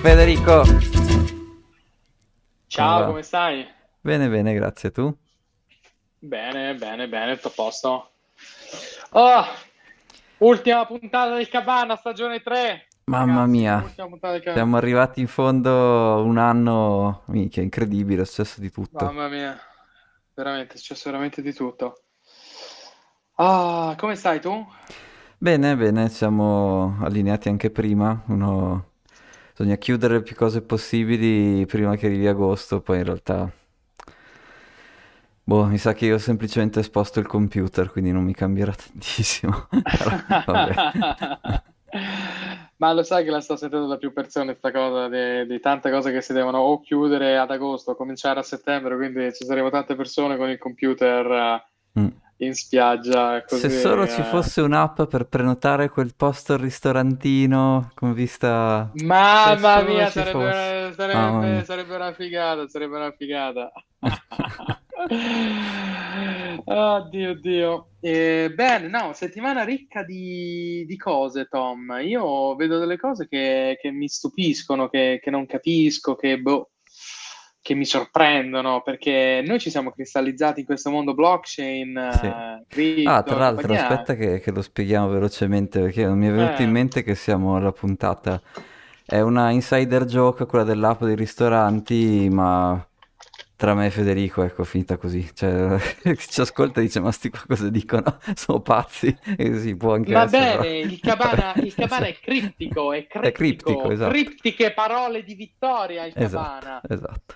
Federico. Ciao, allora, come stai? Bene, bene, grazie. Tu? Bene, bene, bene, tutto a posto. Oh, ultima puntata del Cabana, stagione 3. Mamma mia, siamo arrivati in fondo, un anno, minchia, incredibile, è successo di tutto. Mamma mia, veramente, è successo veramente di tutto. Ah, come stai tu? Bene, bene, siamo allineati anche prima, bisogna chiudere più cose possibili prima che arrivi agosto, poi in realtà, boh, mi sa che io ho semplicemente esposto il computer, quindi non mi cambierà tantissimo. Però, vabbè. Ma lo sai che la sto sentendo da più persone sta cosa di tante cose che si devono o chiudere ad agosto o cominciare a settembre, quindi ci saremo tante persone con il computer in spiaggia così, se solo ci fosse un'app per prenotare quel posto al ristorantino con vista. Mamma mia, sarebbe una figata, sarebbe una figata. Oddio, oddio. Bene, no, settimana ricca di cose, Tom. Io vedo delle cose che mi stupiscono, che non capisco, che mi sorprendono, perché noi ci siamo cristallizzati in questo mondo blockchain. Sì. Crypto, tra l'altro, aspetta che lo spieghiamo velocemente, perché non mi è venuto in mente che siamo alla puntata. È una insider joke, quella dell'app dei ristoranti, ma tra me e Federico, ecco, finita così. Cioè, ci ascolta e dice, ma sti qua cosa dicono? Sono pazzi. E si può anche va essere, bene, però. Il Cabana è criptico, esatto. Criptiche parole di vittoria, il Cabana. Esatto.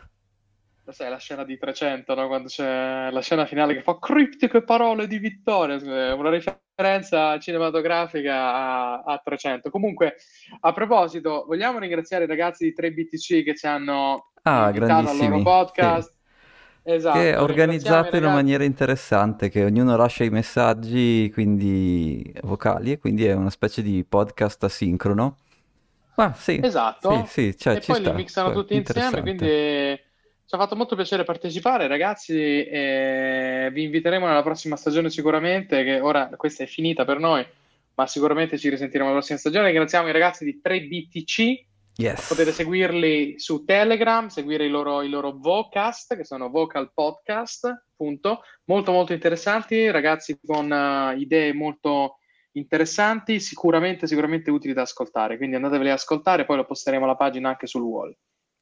Lo sai, la scena di 300, no? Quando c'è la scena finale che fa criptiche parole di vittoria. Una referenza cinematografica a 300. Comunque, a proposito, vogliamo ringraziare i ragazzi di 3BTC che ci hanno invitato al loro podcast. Sì. Esatto, che organizzate in una maniera interessante, che ognuno lascia i messaggi, quindi vocali, e quindi è una specie di podcast asincrono. Ma sì, esatto, sì, cioè, e ci poi sta, li mixano tutti insieme, quindi ci ha fatto molto piacere partecipare, ragazzi, e vi inviteremo nella prossima stagione sicuramente, che ora questa è finita per noi, ma sicuramente ci risentiremo la prossima stagione. Ringraziamo i ragazzi di 3BTC. Yes. Potete seguirli su Telegram, seguire i loro vocast, che sono Vocal Podcast, punto. Molto molto interessanti, ragazzi con idee molto interessanti, sicuramente utili da ascoltare, quindi andateveli ad ascoltare, poi lo posteremo alla pagina anche sul wall.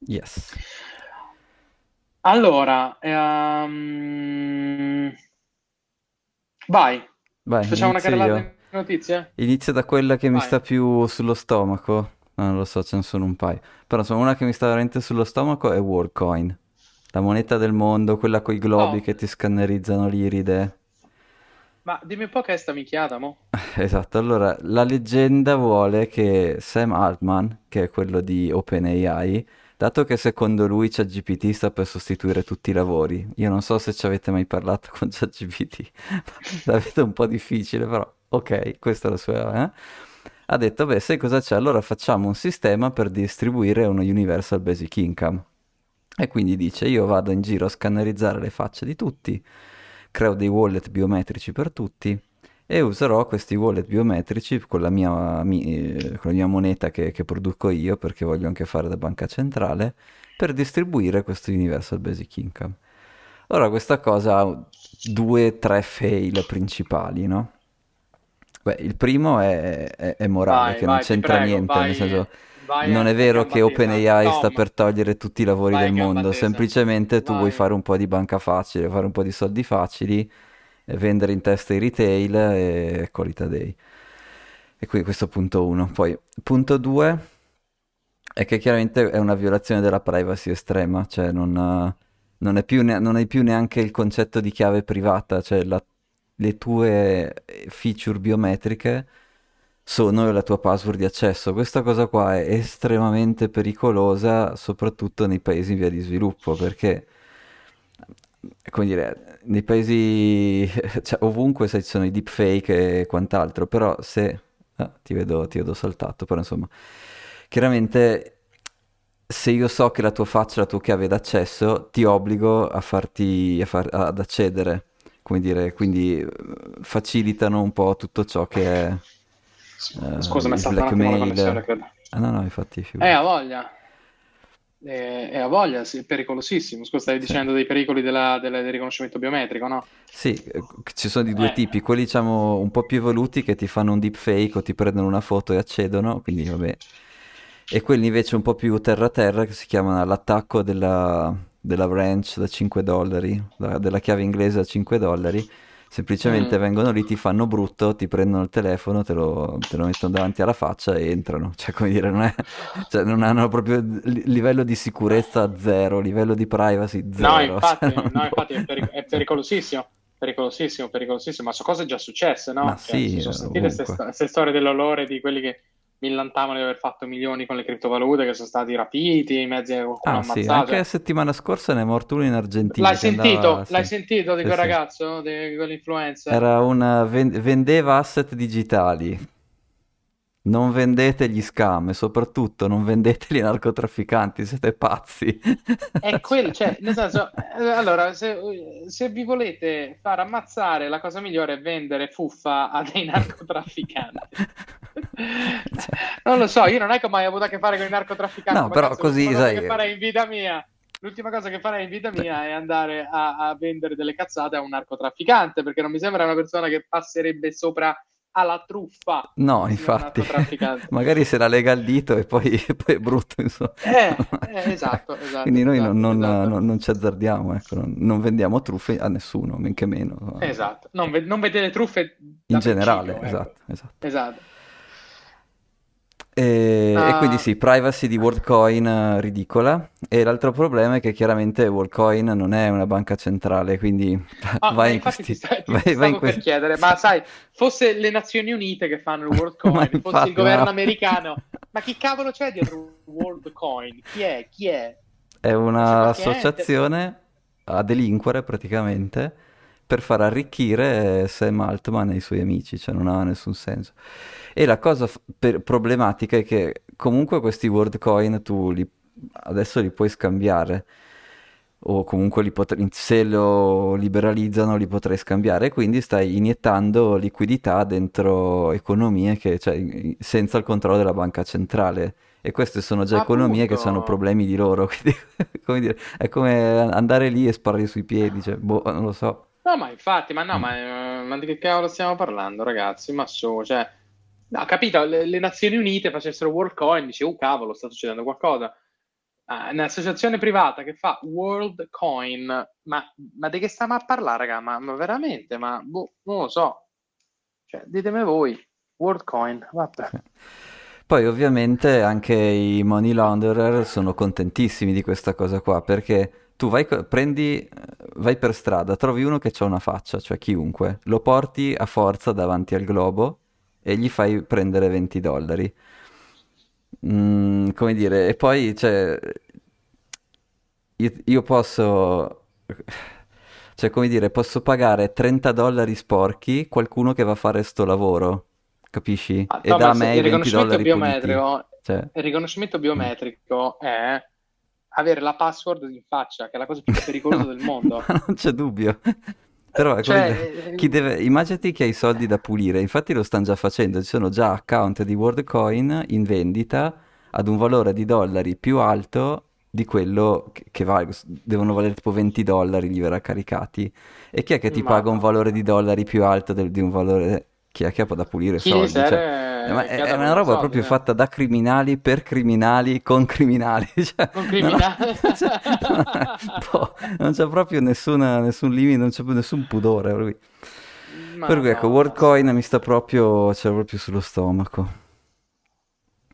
Yes. Allora, vai, facciamo una carrellata di notizie? Inizio da quella che mi sta più sullo stomaco. Non lo so, ce ne sono un paio. Però insomma, una che mi sta veramente sullo stomaco è WorldCoin, la moneta del mondo, quella coi globi che ti scannerizzano l'iride. Ma dimmi un po' che è sta minchiata, mo? Esatto, allora, la leggenda vuole che Sam Altman, che è quello di OpenAI, dato che secondo lui ChatGPT sta per sostituire tutti i lavori. Io non so se ci avete mai parlato con ChatGPT, la vedo un po' difficile, però ok, questa è la sua... Ha detto, beh, sai cosa c'è? Allora facciamo un sistema per distribuire uno Universal Basic Income. E quindi dice, io vado in giro a scannerizzare le facce di tutti, creo dei wallet biometrici per tutti e userò questi wallet biometrici con la mia moneta che produco io, perché voglio anche fare da banca centrale, per distribuire questo Universal Basic Income. Ora questa cosa ha 2-3 fail principali, no? Beh, il primo è morale, che non c'entra niente, nel senso, non è vero che OpenAI sta per togliere tutti i lavori del mondo, semplicemente tu vuoi fare un po' di banca facile, fare un po' di soldi facili, vendere in testa i retail e qualità dei. E quindi questo è punto 1. Poi punto 2 è che chiaramente è una violazione della privacy estrema, cioè non è più neanche il concetto di chiave privata, cioè le tue feature biometriche sono la tua password di accesso. Questa cosa qua è estremamente pericolosa, soprattutto nei paesi in via di sviluppo, perché, come dire, nei paesi, cioè, ovunque ci sono i deepfake e quant'altro, però se... ti vedo saltato, però insomma, chiaramente se io so che la tua faccia è la tua chiave d'accesso, ti obbligo a ad accedere. Come dire, quindi facilitano un po' tutto ciò che è. Scusa, mi è stata una connessione, credo. Ah, no, infatti. Ha voglia. E ha voglia, sì, è pericolosissimo. Scusa, stavi dicendo dei pericoli del riconoscimento biometrico, no? Sì, ci sono di due tipi, quelli diciamo un po' più evoluti che ti fanno un deepfake o ti prendono una foto e accedono, quindi vabbè. E quelli invece un po' più terra-terra che si chiamano l'attacco della branch da $5, della chiave inglese da $5. Semplicemente vengono lì, ti fanno brutto, ti prendono il telefono, te lo mettono davanti alla faccia e entrano. Cioè, come dire, non hanno proprio livello di sicurezza zero, livello di privacy zero. No, infatti è pericolosissimo. Ma sono cose già successe, no? Ma cioè, sì, sono sentite queste storie dell'olore di quelli che millantavano di aver fatto milioni con le criptovalute, che sono stati rapiti, i mezzi che qualcuno ammazzato. Sì, anche la settimana scorsa ne è morto uno in Argentina. L'hai sentito di quel ragazzo, di quell'influencer? Era vendeva asset digitali. Non vendete gli scam e soprattutto non vendeteli ai narcotrafficanti, siete pazzi. È quello, cioè, nel senso, allora, se vi volete far ammazzare, la cosa migliore è vendere fuffa a dei narcotrafficanti. Non lo so, io non è che ho mai avuto a che fare con i narcotrafficanti. No, però cazzo, così, sai, che farei in vita mia. L'ultima cosa che farei in vita mia è andare a vendere delle cazzate a un narcotrafficante, perché non mi sembra una persona che passerebbe sopra alla truffa. No, infatti, magari se la lega al dito e poi è brutto, insomma. Esatto. Quindi noi non ci azzardiamo, ecco, non vendiamo truffe a nessuno, men che meno. Esatto, non vedete truffe in generale, vicino, esatto. E quindi sì, privacy di WorldCoin ridicola, e l'altro problema è che chiaramente WorldCoin non è una banca centrale, quindi vai in questi... per chiedere, ma sai, fosse le Nazioni Unite che fanno il WorldCoin, fosse il governo americano, ma chi cavolo c'è dietro WorldCoin? Chi è? È un'associazione a delinquere praticamente per far arricchire Sam Altman e i suoi amici, cioè non ha nessun senso. E la cosa problematica è che comunque questi WorldCoin adesso li puoi scambiare, o comunque se lo liberalizzano li potrai scambiare, quindi stai iniettando liquidità dentro economie che, cioè, senza il controllo della banca centrale, e queste sono già economie che hanno problemi di loro, quindi come dire, è come andare lì e sparare sui piedi, cioè, non lo so. No, ma infatti, ma di che cavolo stiamo parlando, ragazzi? Ma su, cioè, no, capito, le Nazioni Unite facessero WorldCoin, dice, cavolo, sta succedendo qualcosa. Un'associazione privata che fa WorldCoin, ma di che stiamo a parlare, raga? Ma veramente, non lo so. Cioè, ditemi voi, WorldCoin, vabbè. Poi ovviamente anche i money launderer sono contentissimi di questa cosa qua, perché tu vai per strada, trovi uno che c'ha una faccia, cioè chiunque, lo porti a forza davanti al globo e gli fai prendere $20. Come dire, e poi, cioè, io posso, cioè, come dire, posso pagare $30 sporchi qualcuno che va a fare sto lavoro, capisci? E da a me $20 biometrico, cioè. Il riconoscimento biometrico è avere la password in faccia, che è la cosa più pericolosa del mondo. Non c'è dubbio. Però cioè, immaginati che hai i soldi da pulire, infatti lo stanno già facendo, ci sono già account di WorldCoin in vendita ad un valore di dollari più alto di quello che devono valere tipo $20, gli verrà caricati. E chi è che ti paga un valore di dollari più alto di un valore... Chi è che ha da pulire soldi? Ma è una roba proprio fatta da criminali, per criminali, con criminali. Cioè, non c'è proprio nessun limite, non c'è nessun pudore. Per cui ecco, WorldCoin mi sta proprio, c'è proprio sullo stomaco.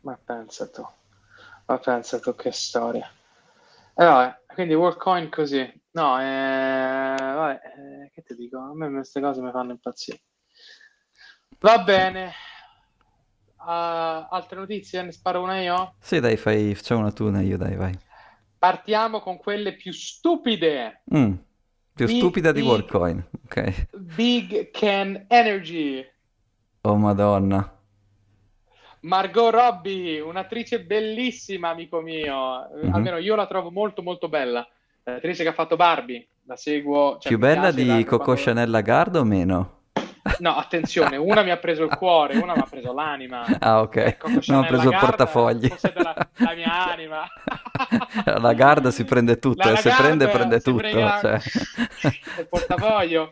Ma pensa tu che storia. Vabbè, quindi WorldCoin così. No, vabbè, che ti dico? A me queste cose mi fanno impazzire. Va bene, altre notizie? Ne sparo una io? Sì, dai, facciamo una tu, una io, dai, vai. Partiamo con quelle più stupide. Più stupida di WorldCoin, ok. Big Ken Energy. Oh, madonna. Margot Robbie, un'attrice bellissima, amico mio. Mm-hmm. Almeno io la trovo molto, molto bella. L'attrice che ha fatto Barbie, la seguo. Cioè, più bella di Coco Chanel Lagarde o meno? No, attenzione, una mi ha preso il cuore, una mi ha preso l'anima. Ah, ok. Ecco, non ha preso il portafogli. La mia anima. La Garda si prende tutto, se prende prende tutto. Cioè. Il portafoglio.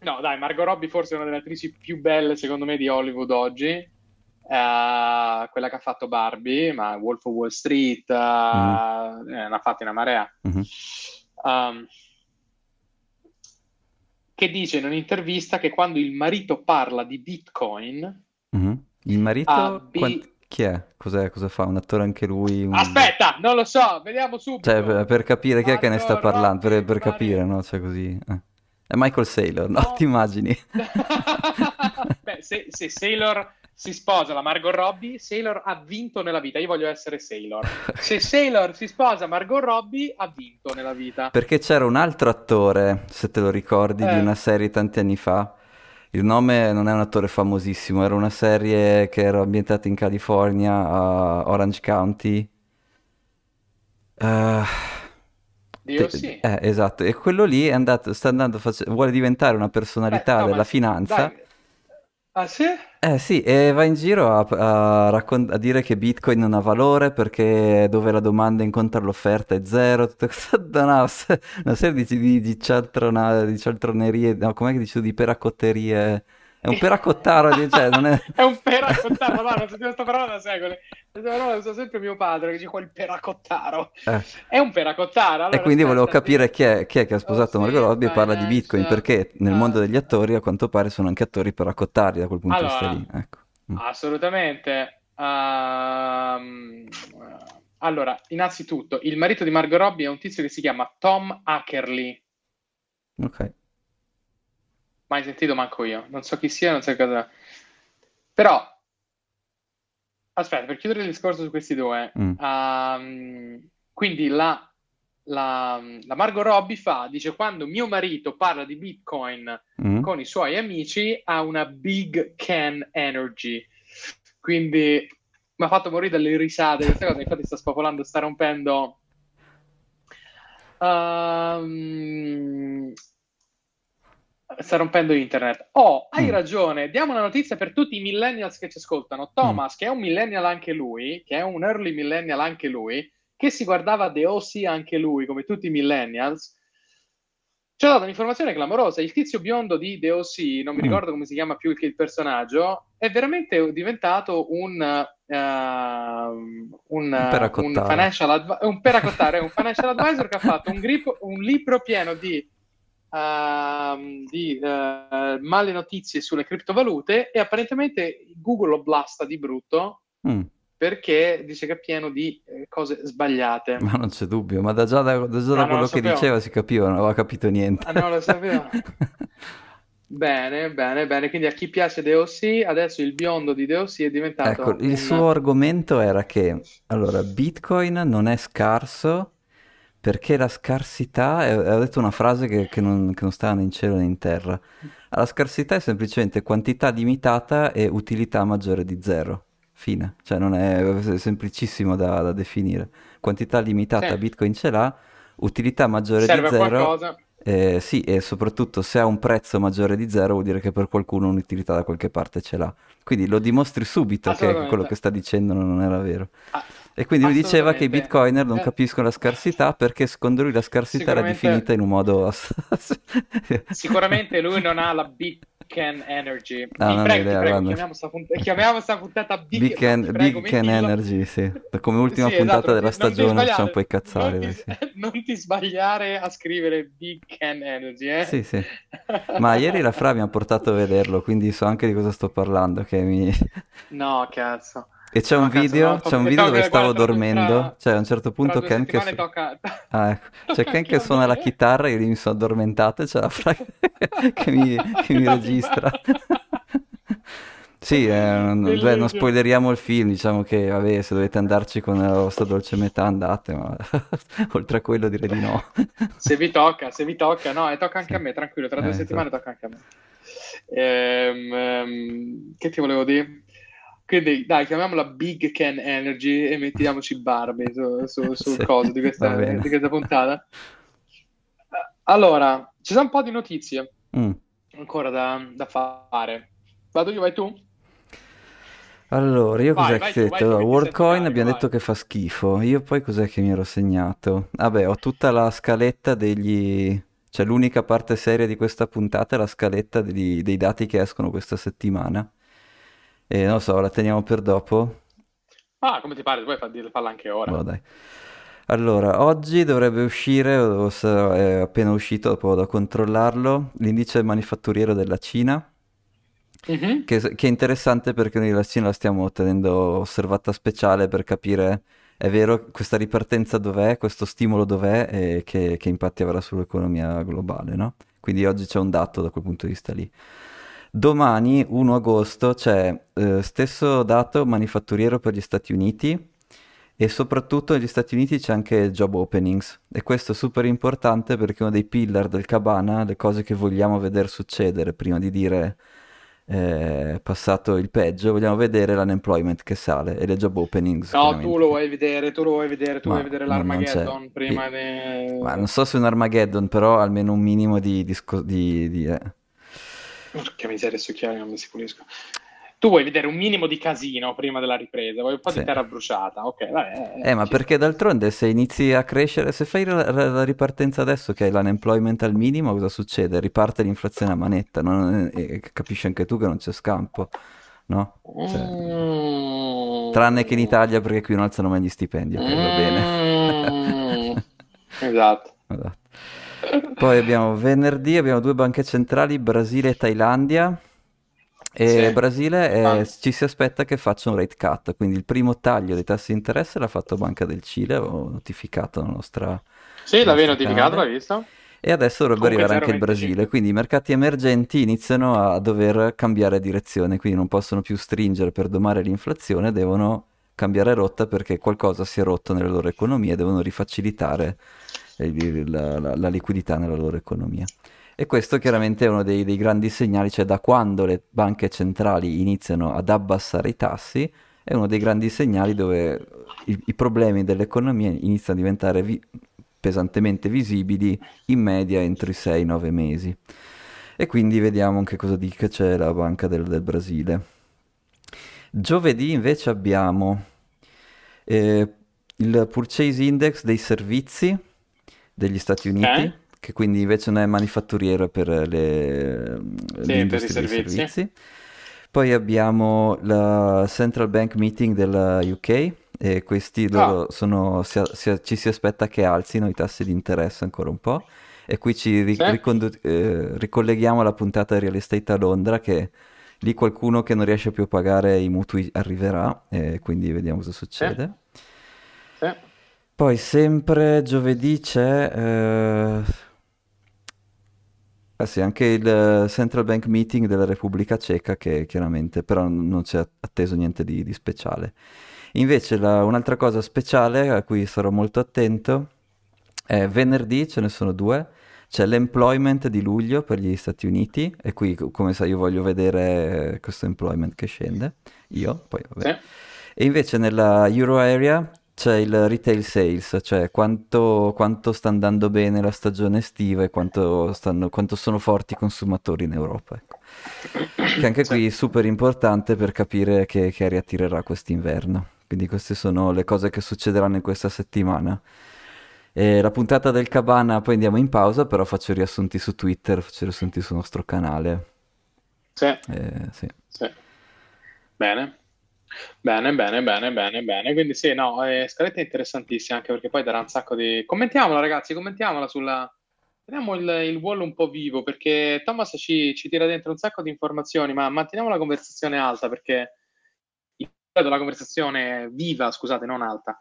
No, dai, Margot Robbie forse è una delle attrici più belle, secondo me, di Hollywood oggi. Quella che ha fatto Barbie, ma Wolf of Wall Street, l'ha fatta in una marea. Che dice in un'intervista che quando il marito parla di Bitcoin... Il marito? Chi è? Cos'è? Cosa fa? Un attore anche lui? Aspetta! Non lo so! Vediamo subito! Cioè, per capire chi è che ne sta parlando, per capire, no? Cioè, così... È Michael Saylor, no? Ti immagini? Beh, se Saylor... si sposa la Margot Robbie, Saylor ha vinto nella vita. Io voglio essere Saylor. Se Saylor si sposa Margot Robbie, ha vinto nella vita. Perché c'era un altro attore, se te lo ricordi, di una serie tanti anni fa. Il nome non è un attore famosissimo, era una serie che era ambientata in California, a Orange County. The O.C. Esatto, e quello lì è andato, sta andando, vuole diventare una personalità della finanza. Dai. Ah sì? Eh sì, e va in giro a dire che Bitcoin non ha valore perché dove la domanda incontra l'offerta è zero, tutta una serie di cialtronerie, no, com'è che dici tu, di peracotterie, è un peracottaro, cioè, non è... È un peracottaro, ma non sentivo questa parola da secoli, questa parola lo so sempre mio padre che diceva il peracottaro, è un peracottaro. Allora, e quindi volevo capire chi è che ha sposato Margot Robbie e parla di Bitcoin, perché nel mondo degli attori a quanto pare sono anche attori peracottari da quel punto di vista lì, ecco. Assolutamente. Allora, innanzitutto, il marito di Margot Robbie è un tizio che si chiama Tom Ackerley. Ok. Mai sentito manco io, non so chi sia, non so cosa. Però aspetta, per chiudere il discorso su questi due, quindi la Margot Robbie dice quando mio marito parla di Bitcoin con i suoi amici ha una Big Ken Energy, quindi mi ha fatto morire dalle risate questa cosa, infatti sta spopolando, sta rompendo. Sta rompendo internet. Oh, hai ragione, diamo una notizia per tutti i millennials che ci ascoltano. Thomas, che è un millennial anche lui, che è un early millennial anche lui, che si guardava The O.C. anche lui, come tutti i millennials, ci ha dato un'informazione clamorosa. Il tizio biondo di The O.C., non mi ricordo come si chiama più che il personaggio, è veramente diventato un financial advisor che ha fatto un libro pieno di male notizie sulle criptovalute, e apparentemente Google lo blasta di brutto perché dice che è pieno di cose sbagliate. Ma non c'è dubbio, ma da quello che diceva si capiva, non aveva capito niente. Non lo sapevo. Bene, quindi a chi piace The O.C., adesso il biondo di The O.C. è diventato... Ecco, il suo argomento era che, allora, Bitcoin non è scarso perché la scarsità, ho detto una frase che non sta né in cielo né in terra, la scarsità è semplicemente quantità limitata e utilità maggiore di zero, fine, cioè non è semplicissimo da definire, quantità limitata Bitcoin ce l'ha, utilità maggiore serve di zero, qualcosa. Sì, e soprattutto se ha un prezzo maggiore di zero vuol dire che per qualcuno un'utilità da qualche parte ce l'ha, quindi lo dimostri subito che quello che sta dicendo non era vero. E quindi lui diceva che i bitcoiner non capiscono la scarsità perché secondo lui la scarsità era definita in un modo... Sicuramente lui non ha la Big Ken Energy. Ti prego, chiamiamo sta puntata Big Ken Energy, sì. Come ultima puntata della stagione, facciamo poi cazzare. Non ti sbagliare a scrivere Big Ken Energy, eh? Sì. Ma ieri la Fra mi ha portato a vederlo, quindi so anche di cosa sto parlando, No, cazzo. E c'è un video dove stavo dormendo, cioè a un certo punto Ken che suona la chitarra e io mi sono addormentato e c'è la Fra che mi registra. Sì, non spoileriamo il film, diciamo che vabbè, se dovete andarci con la vostra dolce metà andate, ma oltre a quello direi di no. se vi tocca, no, e tocca anche a me, tranquillo, tra 2 settimane tocca anche a me. Che ti volevo dire? Quindi dai, chiamiamola Big Ken Energy e mettiamoci Barbie sul coso di questa puntata. Allora, ci sono un po' di notizie. ancora da fare. Vado io, vai tu? Allora, io cos'è che ho detto? Allora, WorldCoin abbiamo detto che fa schifo. Io poi cos'è che mi ero segnato? Vabbè, ho tutta la scaletta degli... Cioè, l'unica parte seria di questa puntata è la scaletta dei dati che escono questa settimana. E non so, la teniamo per dopo? Ah, come ti pare? Puoi farla anche ora. Boh, dai. Allora, oggi dovrebbe uscire, è appena uscito, dopo vado a controllarlo, l'indice manifatturiero della Cina. Uh-huh. Che è interessante perché noi la Cina la stiamo tenendo osservata speciale per capire, è vero, questa ripartenza dov'è, questo stimolo dov'è e che impatti avrà sull'economia globale, no? Quindi oggi c'è un dato da quel punto di vista lì. Domani, 1 agosto, c'è stesso dato manifatturiero per gli Stati Uniti e soprattutto negli Stati Uniti c'è anche job openings, e questo è super importante perché uno dei pillar del Cabana, le cose che vogliamo vedere succedere prima di dire... passato il peggio, vogliamo vedere l'unemployment che sale e le job openings. No, tu lo vuoi vedere l'Armageddon prima di... Ma non so se un Armageddon, però almeno un minimo di Porca miseria, sto chiaro, non mi si pulisco. Tu vuoi vedere un minimo di casino prima della ripresa, vuoi un po' di terra bruciata, ok, vabbè. Ma perché d'altronde se inizi a crescere, se fai la ripartenza adesso che hai l'unemployment al minimo, cosa succede? Riparte l'inflazione a manetta, e capisci anche tu che non c'è scampo, no? Cioè, tranne che in Italia, perché qui non alzano mai gli stipendi, ok, va bene. Esatto. Poi abbiamo venerdì, abbiamo 2 banche centrali, Brasile e Thailandia. E sì. Brasile ci si aspetta che faccia un rate cut, quindi il primo taglio dei tassi di interesse l'ha fatto Banca del Cile, ho notificato la nostra... Sì, l'avevi notificato, l'hai visto? E adesso dovrebbe arrivare anche il Brasile, quindi i mercati emergenti iniziano a dover cambiare direzione, quindi non possono più stringere per domare l'inflazione, devono cambiare rotta perché qualcosa si è rotto nelle loro economie, devono rifacilitare la liquidità nella loro economia. E questo chiaramente è uno dei grandi segnali, cioè da quando le banche centrali iniziano ad abbassare i tassi, è uno dei grandi segnali dove i problemi dell'economia iniziano a diventare pesantemente visibili in media entro i 6-9 mesi. E quindi vediamo anche cosa dice c'è la banca del Brasile. Giovedì invece abbiamo il Purchase Index dei servizi degli Stati Uniti. Che quindi invece non è manifatturiero per per i servizi. Poi abbiamo la Central Bank Meeting della UK e questi loro ci si aspetta che alzino i tassi di interesse ancora un po', e qui ci ricolleghiamo alla puntata di Real Estate a Londra, che lì qualcuno che non riesce più a pagare i mutui arriverà, e quindi vediamo cosa succede. Poi sempre giovedì c'è... anche il Central Bank Meeting della Repubblica Ceca, che chiaramente però non c'è atteso niente di speciale. Invece un'altra cosa speciale a cui sarò molto attento è venerdì, ce ne sono 2, c'è l'employment di luglio per gli Stati Uniti, e qui come sai io voglio vedere questo employment che scende, E invece nella Euro Area c'è il retail sales, cioè quanto sta andando bene la stagione estiva e quanto sono forti i consumatori in Europa. Ecco. Che anche qui è super importante per capire che aria tirerà quest'inverno. Quindi queste sono le cose che succederanno in questa settimana. E la puntata del Cabana, poi andiamo in pausa, però faccio riassunti su Twitter, faccio riassunti sul nostro canale. Bene. Quindi sì, no, scaletta interessantissima, anche perché poi darà un sacco di... Commentiamola, ragazzi, sulla... Teniamo il wall un po' vivo, perché Thomas ci tira dentro un sacco di informazioni, ma manteniamo la conversazione alta, perché la conversazione viva, scusate, non alta,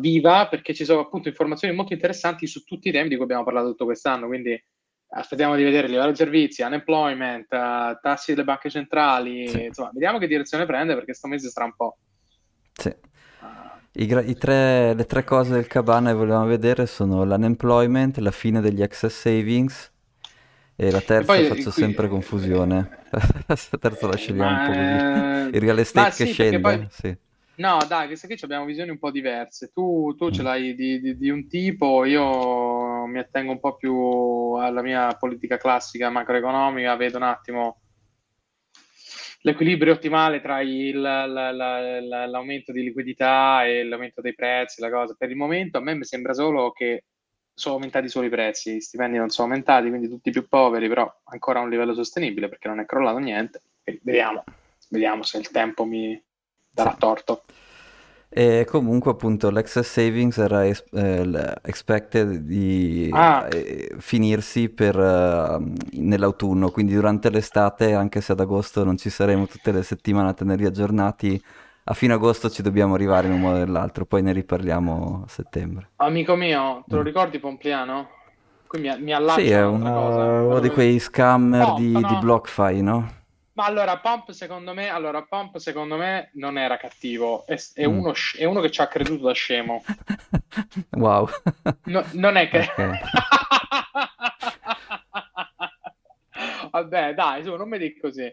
viva, perché ci sono appunto informazioni molto interessanti su tutti i temi di cui abbiamo parlato tutto quest'anno, quindi... Aspettiamo di vedere il livello di servizi, unemployment, tassi delle banche centrali, insomma, vediamo che direzione prende, perché sto mese sarà un po'. Le tre cose del Cabana che volevamo vedere sono l'unemployment, la fine degli excess savings e la terza, e poi, faccio sempre confusione, la terza la scegliamo un po' così, il real estate che scende. Poi... No, dai, questa qui abbiamo visioni un po' diverse, tu ce l'hai di un tipo, io... mi attengo un po' più alla mia politica classica macroeconomica, vedo un attimo l'equilibrio ottimale tra l'aumento di liquidità e l'aumento dei prezzi, la cosa. Per il momento a me mi sembra solo che sono aumentati solo i prezzi, gli stipendi non sono aumentati, quindi tutti più poveri, però ancora a un livello sostenibile perché non è crollato niente. Vediamo se il tempo mi darà torto. E comunque appunto l'excess savings era expected di finirsi per nell'autunno, quindi durante l'estate, anche se ad agosto non ci saremo tutte le settimane a tenerli aggiornati, a fine agosto ci dobbiamo arrivare in un modo o nell'altro, poi ne riparliamo a settembre. Amico mio, te lo ricordi Pompliano? Quindi mi allaccio. Sì, è uno di quei scammer di BlockFi, no? Ma allora Pomp secondo me non era cattivo, è uno che ci ha creduto da scemo. Wow. No, non è che... Okay. Vabbè, dai, su, non mi dico così.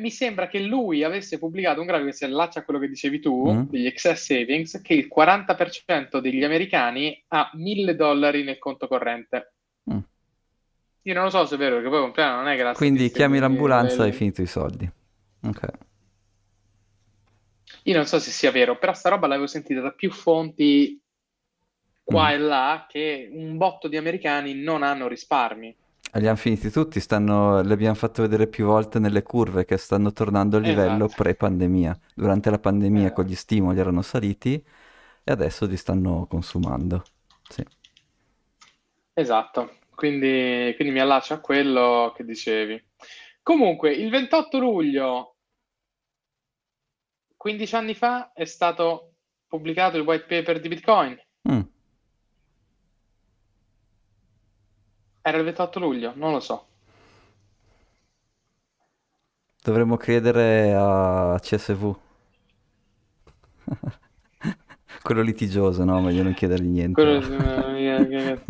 Mi sembra che lui avesse pubblicato un grafico che si allaccia a quello che dicevi tu, degli excess savings, che il 40% degli americani ha $1,000 nel conto corrente. Io non lo so se è vero, perché poi Pompliano non è che la... Quindi chiami l'ambulanza e hai finito i soldi. Ok. Io non so se sia vero, però sta roba l'avevo sentita da più fonti qua e là, che un botto di americani non hanno risparmi. E li hanno finiti tutti, li abbiamo fatto vedere più volte nelle curve che stanno tornando al livello pre-pandemia. Durante la pandemia con gli stimoli erano saliti e adesso li stanno consumando. Sì. Esatto. Quindi mi allaccio a quello che dicevi. Comunque, il 28 luglio, 15 anni fa, è stato pubblicato il white paper di Bitcoin. Era il 28 luglio, non lo so. Dovremmo credere a CSV. Quello litigioso, no? Meglio non chiedergli niente.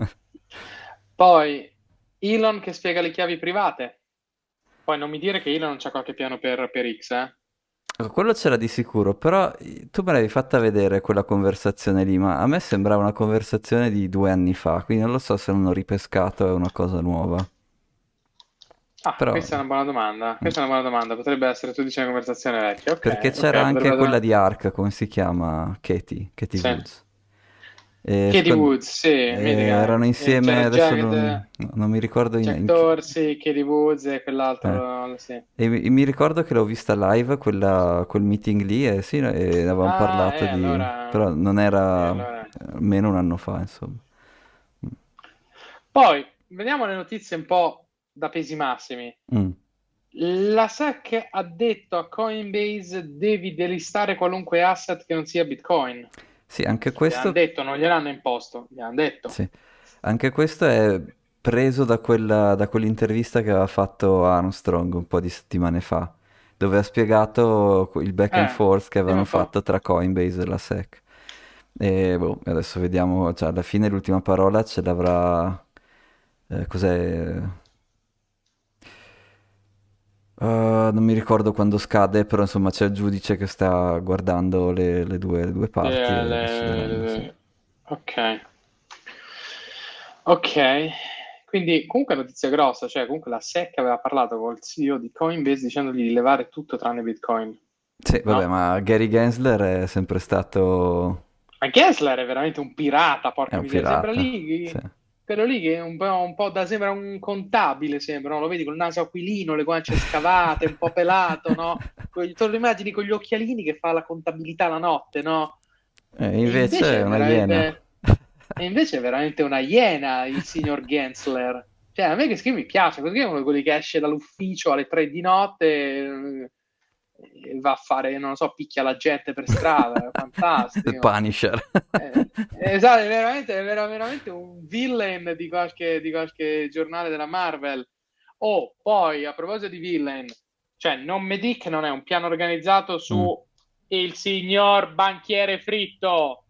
Poi Elon che spiega le chiavi private. Poi non mi dire che Elon non c'ha qualche piano per X, eh? Quello c'era di sicuro, però tu me l'avevi fatta vedere quella conversazione lì, ma a me sembrava una conversazione di 2 anni fa, quindi non lo so se non l'ho ripescato, è una cosa nuova. Però... questa è una buona domanda, potrebbe essere tu dici una conversazione vecchia. Okay, perché c'era anche quella di Ark, come si chiama? Katie sì. Woods. Woods, sì, erano insieme, adesso non mi ricordo Jack Dorsey, Katie Woods e quell'altro. Sì. E mi ricordo che l'ho vista live quel meeting lì e avevamo parlato di allora... però non era allora... meno un anno fa, insomma. Poi vediamo le notizie un po' da pesi massimi. La SEC ha detto a Coinbase: devi delistare qualunque asset che non sia Bitcoin. Sì, anche questo... Gli hanno detto, non gliel'hanno imposto, gli hanno detto. Sì, anche questo è preso da quell'intervista che aveva fatto Armstrong un po' di settimane fa, dove ha spiegato il back and forth che avevano fatto tra Coinbase e la SEC. E adesso vediamo, cioè, alla fine l'ultima parola ce l'avrà... cos'è... non mi ricordo quando scade, però insomma c'è il giudice che sta guardando le due parti. Sì. Ok. Quindi comunque notizia grossa, cioè comunque la SEC aveva parlato col CEO di Coinbase dicendogli di levare tutto tranne Bitcoin. Sì, vabbè, ma Gary Gensler è sempre stato... Ma Gensler è veramente un pirata, porca miseria, sembra lì... Sì. Quello lì che è un po' da, sembra un contabile, sembra, no? Lo vedi col naso aquilino, le guance scavate, un po' pelato, no? Te lo immagini con gli occhialini che fa la contabilità la notte, no? Invece è una iena. E invece è veramente una iena il signor Gensler. Cioè, a me che mi piace, perché è uno di quelli che esce dall'ufficio alle 3 di notte e va a fare, non lo so, picchia la gente per strada, fantastico. Il Punisher. Esatto, è veramente un villain di qualche giornale della Marvel. Poi, a proposito di villain, cioè non mi dica che non è un piano organizzato su il signor banchiere fritto.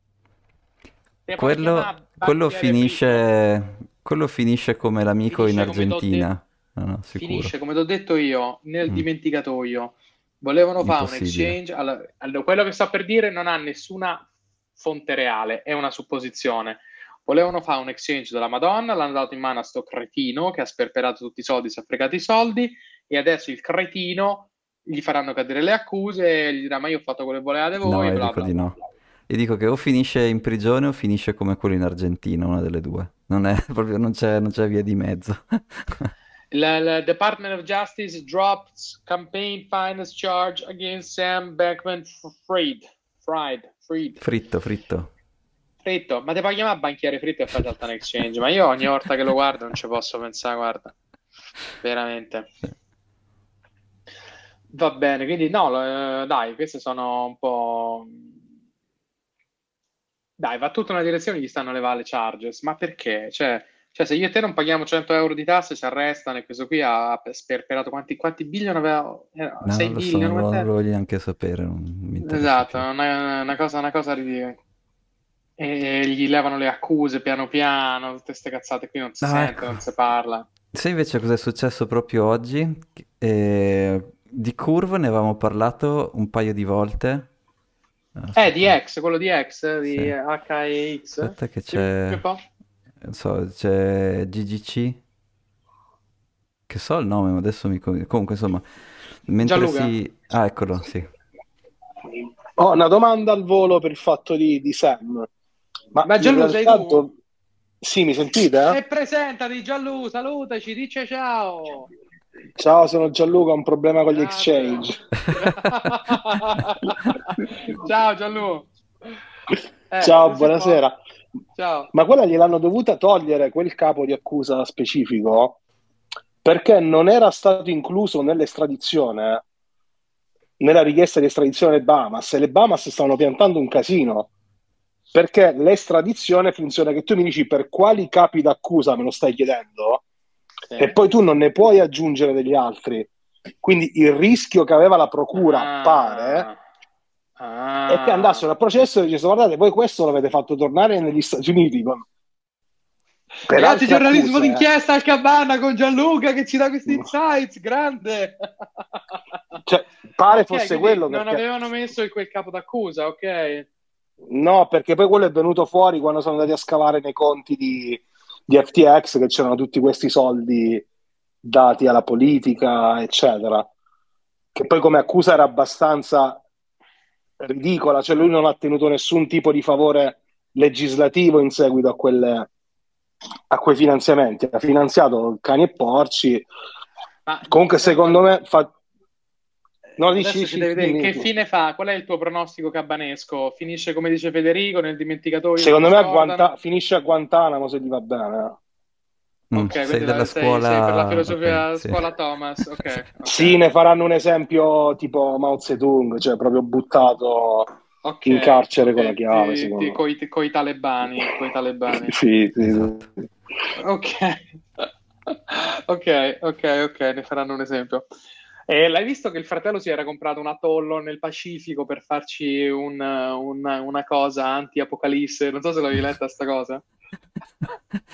Quello finisce come l'amico finisce in Argentina. Finisce, come ti ho detto io, nel dimenticatoio. Volevano fare un exchange, allora, quello che sto per dire non ha nessuna fonte reale, è una supposizione. Volevano fare un exchange della Madonna, l'hanno dato in mano a sto cretino che ha sperperato tutti i soldi, si è fregato i soldi, e adesso il cretino gli faranno cadere le accuse e gli dirà: ma io ho fatto quello che volevate voi, no, bla, dico bla, di bla, no. Bla. E dico che o finisce in prigione o finisce come quello in Argentina, una delle due. Non è proprio, non c'è via di mezzo. Il Department of Justice drops campaign finance charge against Sam Bankman-Fried. Fritto, ma te puoi chiamare banchiere Fritto e fare saltare un exchange? Ma io ogni volta che lo guardo non ci posso pensare, guarda, veramente. Va bene, quindi no, dai, queste sono un po'... Dai, va tutta una direzione, gli stanno a levare le charges, ma perché? Cioè, se io e te non paghiamo 100 euro di tasse, ci arrestano, e questo qui ha sperperato quanti billion aveva? 6 billion? So, non lo voglio neanche sapere. Non esatto, è una cosa ridicola. E gli levano le accuse piano piano, tutte ste cazzate qui, non si sente, ecco. Non si parla. Se invece cosa è successo proprio oggi, di Curve ne avevamo parlato un paio di volte. Di X, quello di X, di sì. HEX. Aspetta che c'è... Che po'? Non so, c'è GGC, che so il nome, ma adesso mi... Comunque, insomma, mentre Gianluca. Ah, eccolo, sì. Ho una domanda al volo per il fatto di Sam. Ma Gianluca, sei tu? Sì, mi sentite? E presentati, Gianluca, salutaci, dice ciao. Ciao, sono Gianluca, ho un problema con gli exchange. Ciao, Gianluca. Ciao, buonasera. Ciao. Ma quella gliel'hanno dovuta togliere, quel capo di accusa specifico, perché non era stato incluso nell'estradizione, nella richiesta di estradizione delle Bahamas, e le Bahamas stavano piantando un casino, perché l'estradizione funziona che tu mi dici per quali capi d'accusa me lo stai chiedendo, sì. E poi tu non ne puoi aggiungere degli altri, quindi il rischio che aveva la procura pare... E che andassero al processo e dicessero: guardate, voi questo l'avete fatto tornare negli Stati Uniti. Ragazzi, giornalismo d'inchiesta al Cabana con Gianluca che ci dà questi insights, grande. Cioè, pare fosse quello. Non avevano messo quel capo d'accusa, ok? No, perché poi quello è venuto fuori quando sono andati a scavare nei conti di FTX, che c'erano tutti questi soldi dati alla politica, eccetera. Che poi come accusa era abbastanza... ridicola, cioè lui non ha tenuto nessun tipo di favore legislativo in seguito a quei finanziamenti, ha finanziato cani e porci. Ma comunque secondo me fa... No, dici, ci devi dire che fine fa, qual è il tuo pronostico cabanesco? Finisce come dice Federico nel dimenticatoio? Secondo me finisce a Guantanamo, se gli va bene. Ok, sei quindi della scuola... sei per la filosofia, okay, scuola sì. Thomas, okay, ok. Sì, ne faranno un esempio tipo Mao Zedong, cioè proprio buttato in carcere con la chiave, secondo me. Coi talebani, Sì, sì, esatto. Ok, ne faranno un esempio. L'hai visto che il fratello si era comprato un atollo nel Pacifico per farci una cosa anti-apocalisse? Non so se l'avevi letta sta cosa.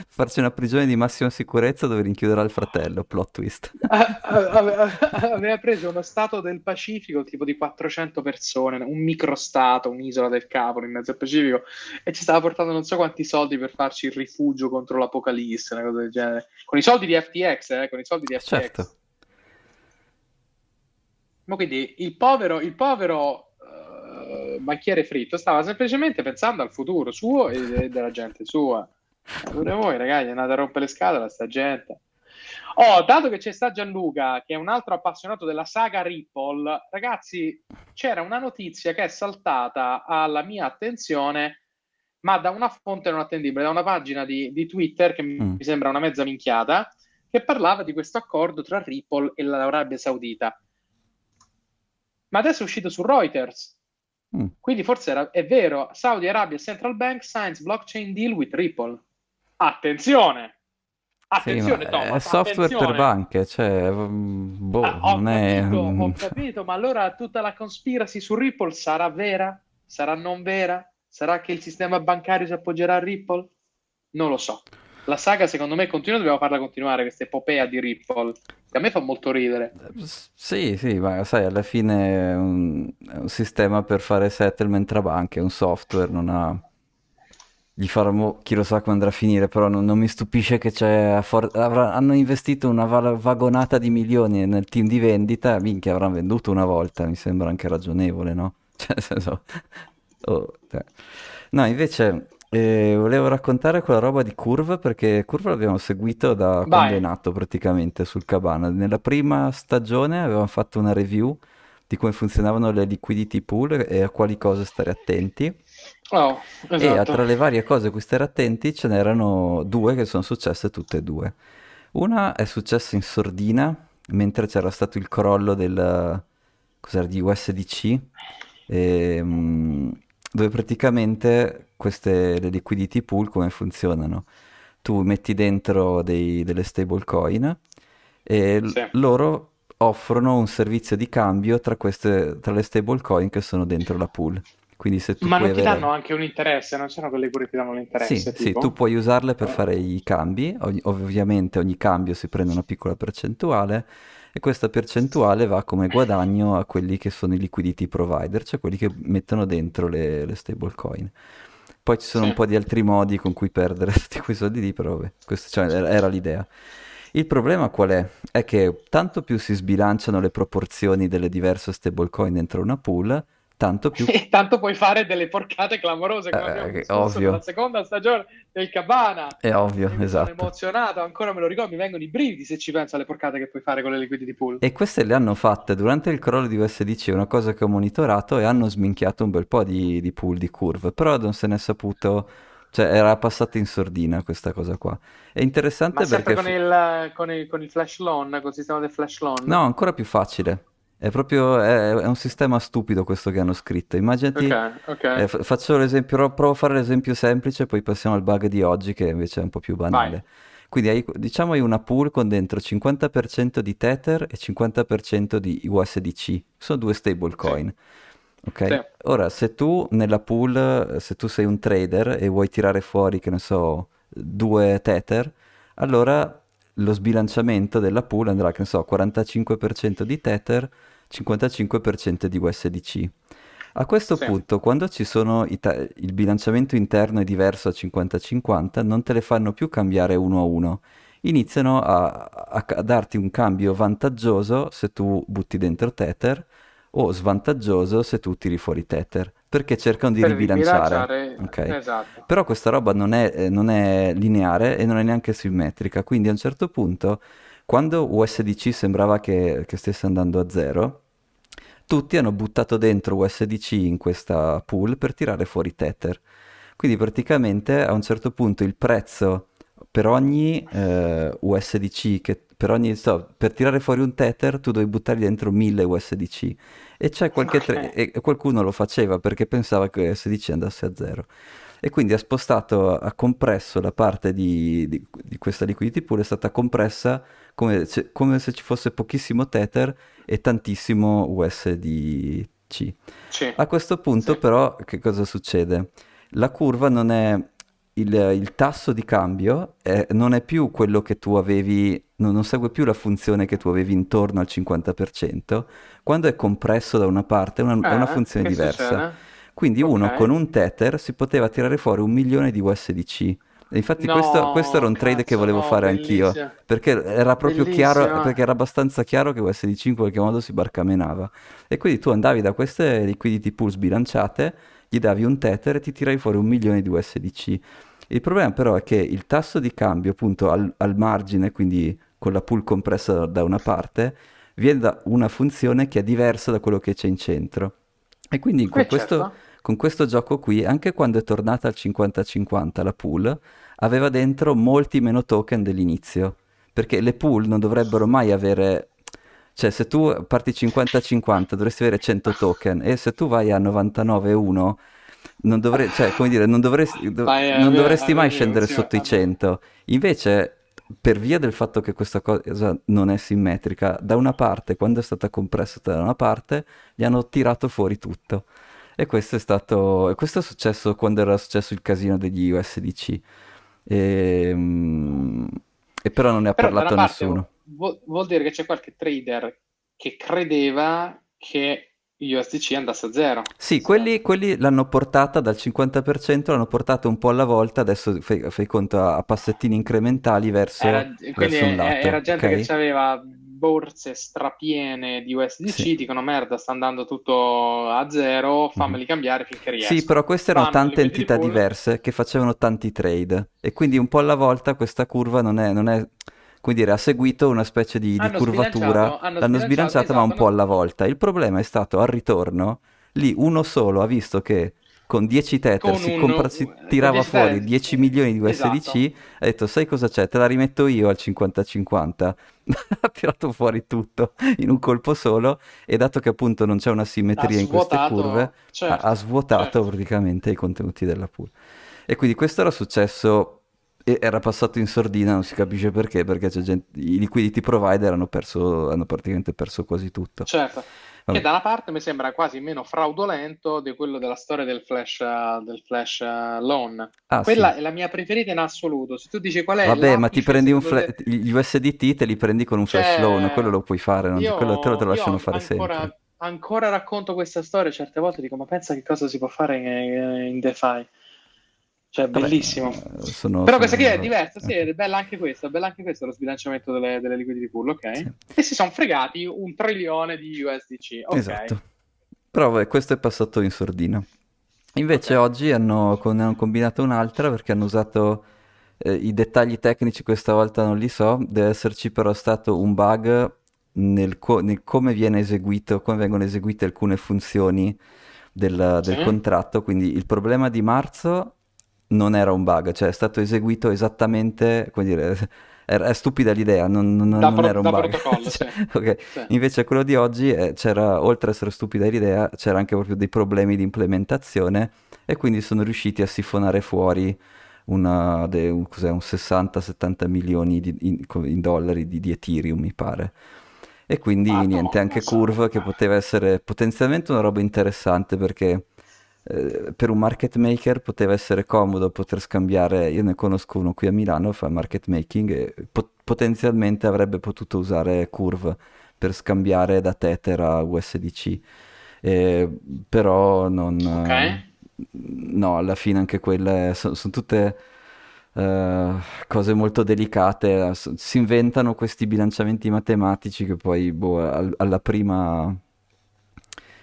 Farci una prigione di massima sicurezza dove rinchiuderà il fratello, plot twist. Aveva preso uno stato del Pacifico tipo di 400 persone, un microstato, un'isola del cavolo in mezzo al Pacifico, e ci stava portando non so quanti soldi per farci il rifugio contro l'apocalisse, una cosa del genere, con i soldi di FTX, certo. Ma quindi il povero banchiere Fritto stava semplicemente pensando al futuro suo e della gente sua. Pure voi, ragazzi, andate a rompere le scatole sta gente. Oh, dato che c'è sta Gianluca, che è un altro appassionato della saga Ripple, ragazzi, c'era una notizia che è saltata alla mia attenzione, ma da una fonte non attendibile, da una pagina di Twitter che mi sembra una mezza minchiata, che parlava di questo accordo tra Ripple e l'Arabia Saudita. Ma adesso è uscito su Reuters. Quindi forse è vero. Saudi Arabia Central Bank signs blockchain deal with Ripple. Attenzione, sì, Thomas, è software attenzione. Per banche, cioè ho capito, ma allora tutta la conspiracy su Ripple sarà vera? Sarà non vera? Sarà che il sistema bancario si appoggerà a Ripple? Non lo so. La saga secondo me continua, dobbiamo farla continuare questa epopea di Ripple, che a me fa molto ridere. Sì, ma sai, alla fine è un sistema per fare settlement tra banche, è un software, non ha gli faremo, chi lo sa come andrà a finire, però non mi stupisce che hanno investito una vagonata di milioni nel team di vendita, minchia avranno venduto una volta, mi sembra anche ragionevole, no? Cioè, nel senso, no, invece volevo raccontare quella roba di Curve, perché Curve l'abbiamo seguito da quando è nato praticamente sul Cabana. Nella prima stagione avevamo fatto una review di come funzionavano le liquidity pool e a quali cose stare attenti. Oh, esatto. E tra le varie cose a cui stare attenti ce n'erano due che sono successe tutte e due. Una è successa in sordina mentre c'era stato il crollo di USDC, dove praticamente le liquidity pool come funzionano? Tu metti dentro delle stablecoin e loro offrono un servizio di cambio tra le stablecoin che sono dentro la pool. Quindi se tu danno anche un interesse, non c'erano quelle pure che ti danno l'interesse? Sì, tipo? Sì, tu puoi usarle per fare i cambi, ovviamente ogni cambio si prende una piccola percentuale e questa percentuale va come guadagno a quelli che sono i liquidity provider, cioè quelli che mettono dentro le stablecoin. Poi ci sono un po' di altri modi con cui perdere tutti quei soldi lì, però vabbè, era l'idea. Il problema qual è? È che tanto più si sbilanciano le proporzioni delle diverse stablecoin dentro una pool, tanto più e tanto puoi fare delle porcate clamorose come abbiamo visto nella seconda stagione del Cabana. È ovvio, esatto. Sono emozionato, ancora me lo ricordo, mi vengono i brividi se ci penso alle porcate che puoi fare con le liquidity pool. E queste le hanno fatte durante il crollo di USDC, una cosa che ho monitorato, e hanno sminchiato un bel po' di pool di Curve, però non se ne è saputo, cioè era passata in sordina questa cosa qua. È interessante. Ma sempre perché con il flash loan, col sistema del flash loan? No, ancora più facile. È un sistema stupido questo che hanno scritto. Immaginati, okay. Faccio l'esempio, provo a fare l'esempio semplice, poi passiamo al bug di oggi che invece è un po' più banale. Vai. Quindi hai una pool con dentro 50% di Tether e 50% di USDC, sono due stablecoin. Okay? Sì. Ora, se tu nella pool, se tu sei un trader e vuoi tirare fuori, che ne so, due Tether, allora lo sbilanciamento della pool andrà, che ne so, 45% di Tether, 55% di USDC. A questo punto, quando ci sono il bilanciamento interno è diverso a 50-50, non te le fanno più cambiare uno a uno. Iniziano a darti un cambio vantaggioso se tu butti dentro Tether o svantaggioso se tu tiri fuori Tether, perché cercano di ribilanciare. Okay. Esatto. Però questa roba non è lineare e non è neanche simmetrica, quindi a un certo punto, quando USDC sembrava che stesse andando a zero, tutti hanno buttato dentro USDC in questa pool per tirare fuori Tether. Quindi praticamente a un certo punto il prezzo per ogni USDC che per tirare fuori un Tether tu devi buttargli dentro 1000 USDC e c'è e qualcuno lo faceva perché pensava che USDC andasse a zero, e quindi ha compresso la parte di questa liquidity pool, è stata compressa come se ci fosse pochissimo Tether e tantissimo USDC. A questo punto però che cosa succede? La curva non è il tasso di cambio non è più quello che tu avevi, non segue più la funzione che tu avevi intorno al 50%, quando è compresso da una parte è una funzione diversa. Succede? Quindi uno con un tether si poteva tirare fuori 1.000.000 di USDC. E infatti questo era un trade che volevo fare anch'io, perché era proprio chiaro, perché era abbastanza chiaro che USDC in qualche modo si barcamenava. E quindi tu andavi da queste liquidity pool sbilanciate, gli davi un tether e ti tiravi fuori 1.000.000 di USDC. Il problema però è che il tasso di cambio appunto al margine, quindi con la pool compressa da una parte, viene da una funzione che è diversa da quello che c'è in centro. E quindi con questo gioco qui, anche quando è tornata al 50-50 la pool, aveva dentro molti meno token dell'inizio, perché le pool non dovrebbero mai avere... Cioè se tu parti 50-50 dovresti avere 100 token e se tu vai a 99,1 non dovresti mai scendere sotto i 100. Invece per via del fatto che questa cosa non è simmetrica, da una parte quando è stata compressa da una parte gli hanno tirato fuori tutto. E questo è successo quando era successo il casino degli USDC. E però non ne ha parlato nessuno. Vuol dire che c'è qualche trader che credeva che USDC andasse a zero. Sì, quelli l'hanno portata dal 50%, l'hanno portata un po' alla volta, adesso fai conto a passettini incrementali verso un lato. Era gente okay? Che aveva borse strapiene di USDC, sì. Dicono merda, sta andando tutto a zero, fammeli cambiare finché riesco. Sì, però queste erano tante entità diverse che facevano tanti trade e quindi un po' alla volta questa curva non è... Quindi ha seguito una specie di curvatura, l'hanno sbilanciata esatto, ma un po' alla volta. Il problema è stato al ritorno, lì uno solo ha visto che con 10 tether si tirava fuori 10 milioni di USDC, esatto. Ha detto sai cosa c'è, te la rimetto io al 50-50, ha tirato fuori tutto in un colpo solo e dato che appunto non c'è una simmetria in queste curve, certo, ha svuotato praticamente i contenuti della pool. E quindi questo era successo... Era passato in sordina, non si capisce perché c'è gente, i liquidity provider hanno praticamente perso quasi tutto. Certo, vabbè. Che da una parte mi sembra quasi meno fraudolento di quello della storia del flash loan. Quella sì. È la mia preferita in assoluto. Se tu dici qual è vabbè, ma ti prendi gli USDT te li prendi con un flash loan, quello lo puoi fare, quello te lo lasciano fare sempre. Ancora racconto questa storia, certe volte dico ma pensa che cosa si può fare in DeFi. Cioè, bellissimo. Però questa qui è diversa, sì, è bella anche questa, lo sbilanciamento delle liquidity pool, ok? Sì. E si sono fregati 1 trilione di USDC, ok? Esatto. Però questo è passato in sordina. Invece oggi hanno combinato un'altra perché hanno usato i dettagli tecnici, questa volta non li so, deve esserci però stato un bug nel come vengono eseguite alcune funzioni del contratto, quindi il problema di marzo non era un bug, cioè è stato eseguito esattamente, come dire, è stupida l'idea, non era un bug. Cioè, sì. Okay. Sì. Invece quello di oggi c'era, oltre a essere stupida l'idea, c'era anche proprio dei problemi di implementazione e quindi sono riusciti a sifonare fuori un 60-70 milioni in dollari di Ethereum, mi pare. E quindi anche Curve che poteva essere potenzialmente una roba interessante perché... per un market maker poteva essere comodo poter scambiare, io ne conosco uno qui a Milano, fa market making e potenzialmente avrebbe potuto usare Curve per scambiare da Tether a USDC, però non... Okay. No, alla fine anche quelle sono tutte cose molto delicate, si inventano questi bilanciamenti matematici che poi alla prima...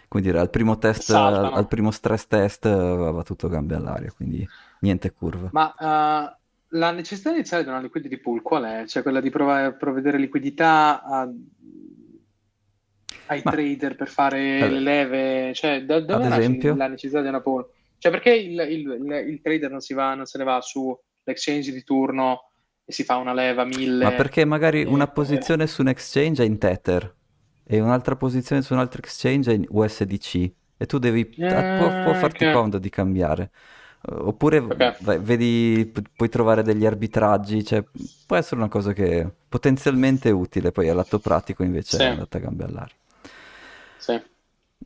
Quindi al primo stress test va tutto gambe all'aria, quindi niente Curve. Ma la necessità iniziale di una liquidity pool qual è? Cioè quella di provare a provvedere liquidità ai trader per fare le leve? Cioè dove nasce la necessità di una pool? Cioè perché il trader non se ne va su l'exchange di turno e si fa una leva 1000? Ma perché magari una posizione su un exchange è in Tether e un'altra posizione su un altro exchange è in USDC e tu devi può farti comodo di cambiare oppure vedi puoi trovare degli arbitraggi, cioè può essere una cosa che potenzialmente è utile, poi al lato pratico invece è andata a gambe all'aria. Sì.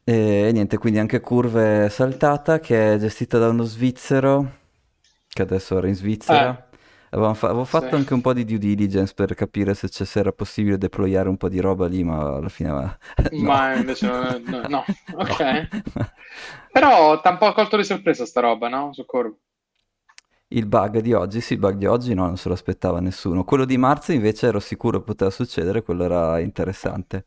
E niente, quindi anche Curve è saltata, che è gestita da uno svizzero che adesso era in Svizzera. Avevo fatto anche un po' di due diligence per capire se era possibile deployare un po' di roba lì, ma alla fine invece no. Ok. Però t'ha un po' colto di sorpresa sta roba, no? Su Curve. Il bug di oggi no, non se lo aspettava nessuno. Quello di marzo invece ero sicuro poteva succedere, quello era interessante.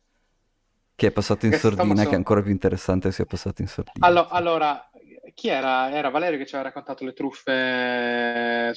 Che è passato in sordina, che è ancora più interessante che sia passato in sordina. Allora... Chi era? Era Valerio che ci aveva raccontato le truffe Era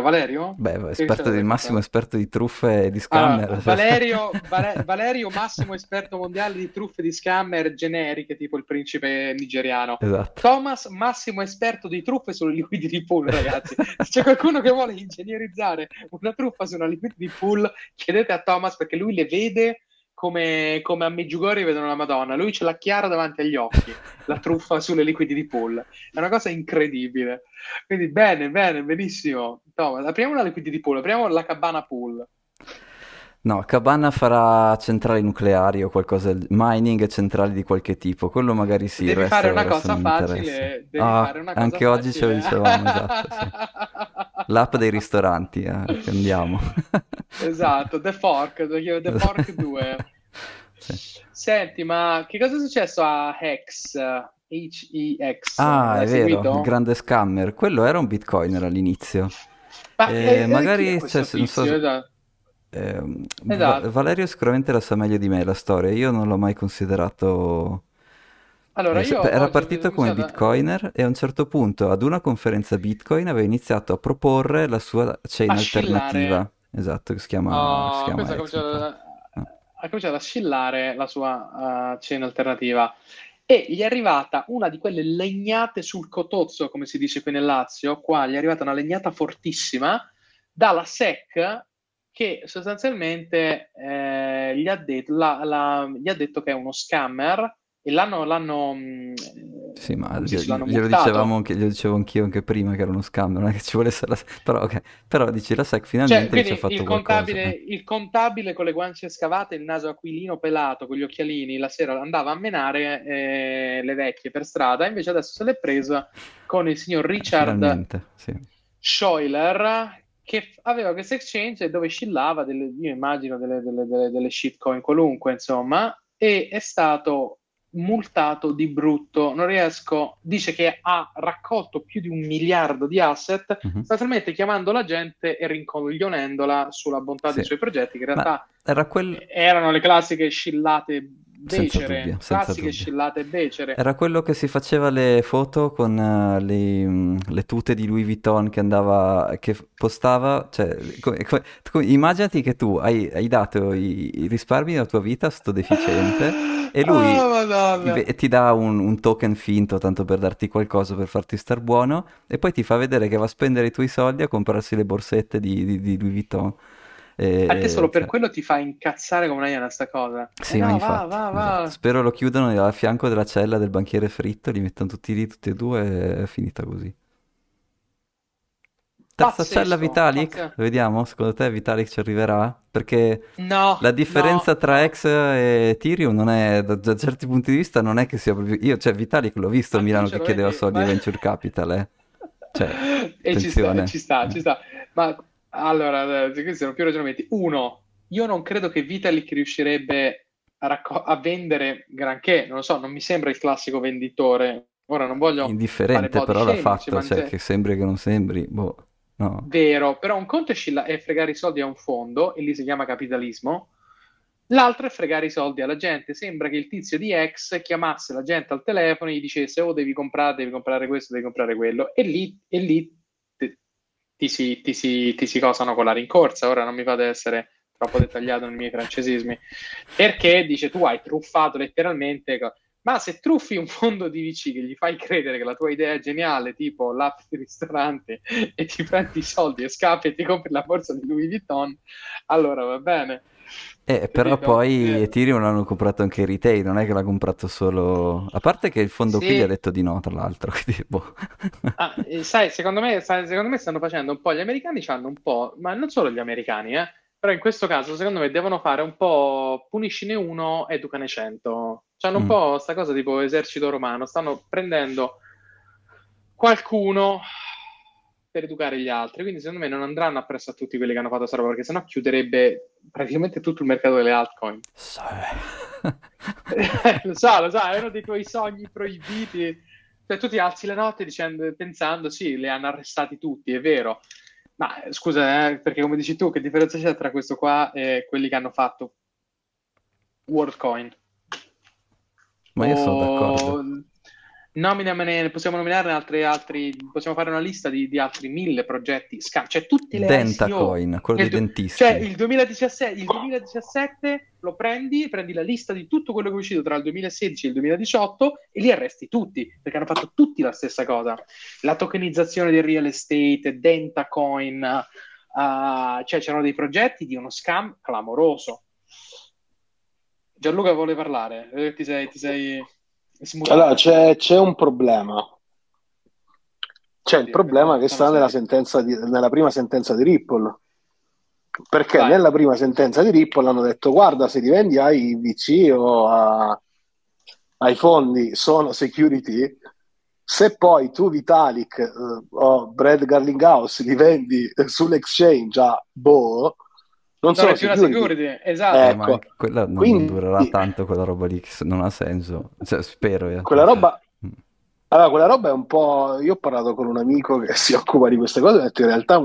Valerio? Beh, il massimo esperto di truffe e di scammer. Allora, Valerio, massimo esperto mondiale di truffe di scammer generiche, tipo il principe nigeriano. Esatto. Thomas, massimo esperto di truffe sulle liquidity pool, ragazzi. Se c'è qualcuno che vuole ingegnerizzare una truffa su una liquidity pool, chiedete a Thomas perché lui le vede... Come a Meggiugorje vedono la Madonna, lui ce l'ha chiara davanti agli occhi, la truffa sulle liquidity pool. È una cosa incredibile. Quindi bene, benissimo. No, apriamo la liquidity pool, apriamo la Cabana pool. No, Cabana farà centrali nucleari o qualcosa, mining e centrali di qualche tipo, quello magari sì. Devi fare una cosa facile, anche oggi ce lo dicevamo, esatto, sì. L'app dei ristoranti, andiamo. Esatto, The Fork 2. Sì. Senti, ma che cosa è successo a Hex? H-E-X. Ah, è vero, il grande scammer. Quello era un bitcoiner all'inizio. Ma magari c'è, non so, esatto. Valerio sicuramente la sa meglio di me la storia. Io non l'ho mai considerato. Allora, io era partito come bitcoiner e a un certo punto ad una conferenza bitcoin aveva iniziato a proporre la sua chain alternativa, esatto, che si chiama, ha cominciato a scillare la sua chain alternativa e gli è arrivata una di quelle legnate sul cotozzo, come si dice qui nel Lazio. Qua gli è arrivata una legnata fortissima dalla SEC, che sostanzialmente gli ha detto che è uno scammer. E l'hanno sì, ma glielo dicevamo anche, glielo dicevo anch'io anche prima che era uno scambio, non è che ci volesse la... però, okay. Però dici la SEC finalmente, cioè, ci ha fatto il contabile con le guance scavate, il naso aquilino pelato, con gli occhialini, la sera andava a menare le vecchie per strada, invece adesso se l'è presa con il signor Richard Schoiler, che aveva questo exchange dove scillava io immagino delle shitcoin qualunque, insomma, e è stato multato di brutto, non riesco, dice che ha raccolto più di 1 miliardo di asset, sostanzialmente chiamando la gente e rincoglionendola sulla bontà dei suoi progetti, che in realtà erano le classiche scillate becere, classiche scillate becere. Era quello che si faceva le foto con le tute di Louis Vuitton che postava, cioè immaginati che tu hai dato i risparmi della tua vita a sto deficiente e lui ti dà un token finto tanto per darti qualcosa, per farti star buono, e poi ti fa vedere che va a spendere i tuoi soldi a comprarsi le borsette di Louis Vuitton. A te solo per quello ti fa incazzare come una iena sta cosa. Sì, no, infatti, esatto. Spero lo chiudono a fianco della cella del banchiere fritto, li mettono tutti lì, tutti e due, e è finita così. Terza cella Vitalik, vediamo, secondo te Vitalik ci arriverà? Perché la differenza tra X e Ethereum non è, da certi punti di vista, non è che sia proprio... Io, cioè, Vitalik l'ho visto a Milano che chiedeva soldi a Venture Capital, Cioè, e attenzione. Ci sta. Ma, allora, questi sono più ragionamenti. Uno, io non credo che Vitalik riuscirebbe a vendere granché, non lo so, non mi sembra il classico venditore. Ora non voglio indifferente, però l'ha fatto, cioè, che sembri che non sembri, boh. No. Vero, però un conto è fregare i soldi a un fondo, e lì si chiama capitalismo, l'altro è fregare i soldi alla gente. Sembra che il tizio di X chiamasse la gente al telefono e gli dicesse: oh, devi comprare questo, devi comprare quello, e lì ti si cosano con la rincorsa. Ora non mi fate essere troppo dettagliato nei miei francesismi, perché dice: tu hai truffato letteralmente. Ma se truffi un fondo di VC che gli fai credere che la tua idea è geniale, tipo l'app di ristorante, e ti prendi i soldi e scappi e ti compri la borsa di Louis Vuitton, allora va bene. Però poi Ethereum l'hanno comprato anche i retail, non è che l'ha comprato solo... A parte che il fondo qui gli ha detto di no, tra l'altro. Quindi, boh. Secondo me stanno facendo un po'... Gli americani c'hanno un po'... Ma non solo gli americani, Però in questo caso, secondo me, devono fare un po'... Puniscine uno, educane 100... C'hanno un po' sta cosa tipo esercito romano, stanno prendendo qualcuno per educare gli altri, quindi secondo me non andranno appresso a tutti quelli che hanno fatto sta roba, perché sennò chiuderebbe praticamente tutto il mercato delle altcoin. Lo so, è uno dei tuoi sogni proibiti. Cioè, tu ti alzi la notte pensando, sì, le hanno arrestati tutti, è vero. Ma scusa, perché come dici tu, che differenza c'è tra questo qua e quelli che hanno fatto WorldCoin? Ma io sono d'accordo. Possiamo nominarne altri, possiamo fare una lista di altri 1000 progetti. Cioè, tutti le DentaCoin, SEO, quello dei dentisti. Cioè, il 2017 lo prendi la lista di tutto quello che è uscito tra il 2016 e il 2018 e li arresti tutti, perché hanno fatto tutti la stessa cosa. La tokenizzazione del real estate, DentaCoin, cioè c'erano dei progetti di uno scam clamoroso. Gianluca vuole parlare, ti sei allora c'è un problema. C'è il problema che sta nella prima sentenza di Ripple. Perché nella prima sentenza di Ripple hanno detto: guarda, se li vendi ai VC o ai fondi sono security. Se poi tu Vitalik o Brad Garlinghouse li vendi sull'exchange a non sono sicuri. Esatto. Ecco. Ma quella non, quindi... non durerà tanto quella roba lì, che non ha senso, cioè, spero. Quella roba... Allora, quella roba è un po'... Io ho parlato con un amico che si occupa di queste cose e ho detto in realtà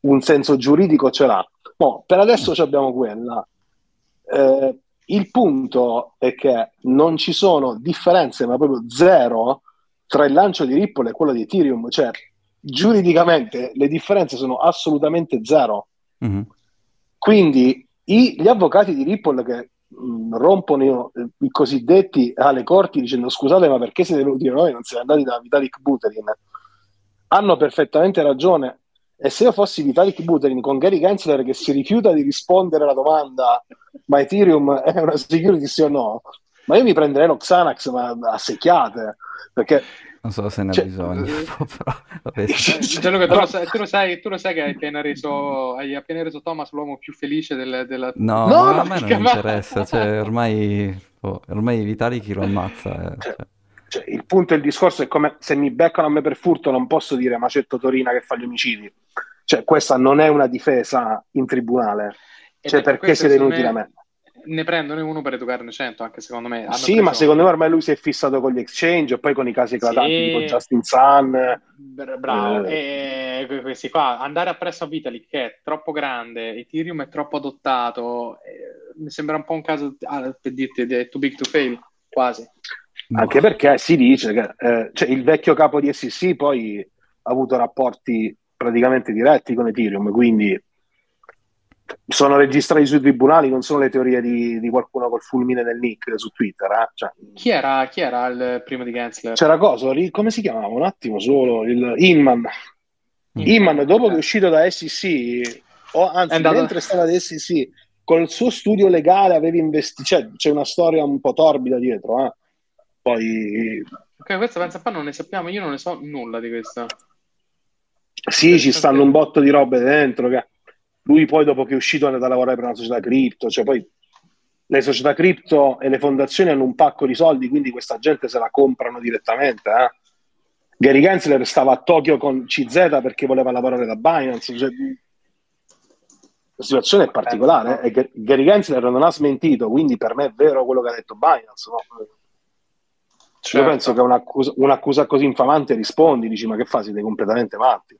un senso giuridico ce l'ha. No, per adesso abbiamo quella. Il punto è che non ci sono differenze, ma proprio zero, tra il lancio di Ripple e quello di Ethereum. Cioè, giuridicamente le differenze sono assolutamente zero. Mm-hmm. Quindi gli avvocati di Ripple che rompono i cosiddetti alle corti dicendo scusate ma perché siete venuti noi, non siete andati da Vitalik Buterin, hanno perfettamente ragione. E se io fossi Vitalik Buterin con Gary Gensler che si rifiuta di rispondere alla domanda ma Ethereum è una security sì o no, ma io mi prenderei lo Xanax ma a secchiate, perché non so se ne ha bisogno. Tu lo sai che hai appena reso Thomas l'uomo più felice della... No, a me non interessa, cioè, ormai Vitali chi lo ammazza. Cioè, il punto del discorso è come se mi beccano a me per furto non posso dire Macetto Torina che fa gli omicidi. Cioè, questa non è una difesa in tribunale. Cioè, perché siete venuti da me? Ne prendono uno per educarne 100, anche secondo me. Sì, ma secondo me ormai lui si è fissato con gli exchange e poi con i casi eclatanti tipo Justin Sun. Bravo. Questi qua, andare appresso a Vitalik che è troppo grande, Ethereum è troppo adottato, mi sembra un po' un caso per dirti too big to fail, quasi. Anche perché si dice che cioè, il vecchio capo di SEC poi ha avuto rapporti praticamente diretti con Ethereum, quindi... sono registrati sui tribunali, non sono le teorie di qualcuno col fulmine nel nick su Twitter. Cioè, chi era il primo di Gensler? C'era cosa? Come si chiamava? Un attimo solo. Inman, dopo che è uscito da SEC, mentre stava da SEC, con il suo studio legale aveva investito. Cioè, c'è una storia un po' torbida dietro. Poi. Ok, questa pensa qua non ne sappiamo, io non ne so nulla di questa. Sì, ci stanno un botto di robe dentro che. Lui poi dopo che è uscito è andato a lavorare per una società cripto, cioè poi le società cripto e le fondazioni hanno un pacco di soldi, quindi questa gente se la comprano direttamente. Gary Gensler stava a Tokyo con CZ perché voleva lavorare da Binance, cioè, la situazione è particolare e Gary Gensler non ha smentito, quindi per me è vero quello che ha detto Binance, no? Certo. Io penso che un'accusa così infamante rispondi, dici ma che fa, siete completamente matti,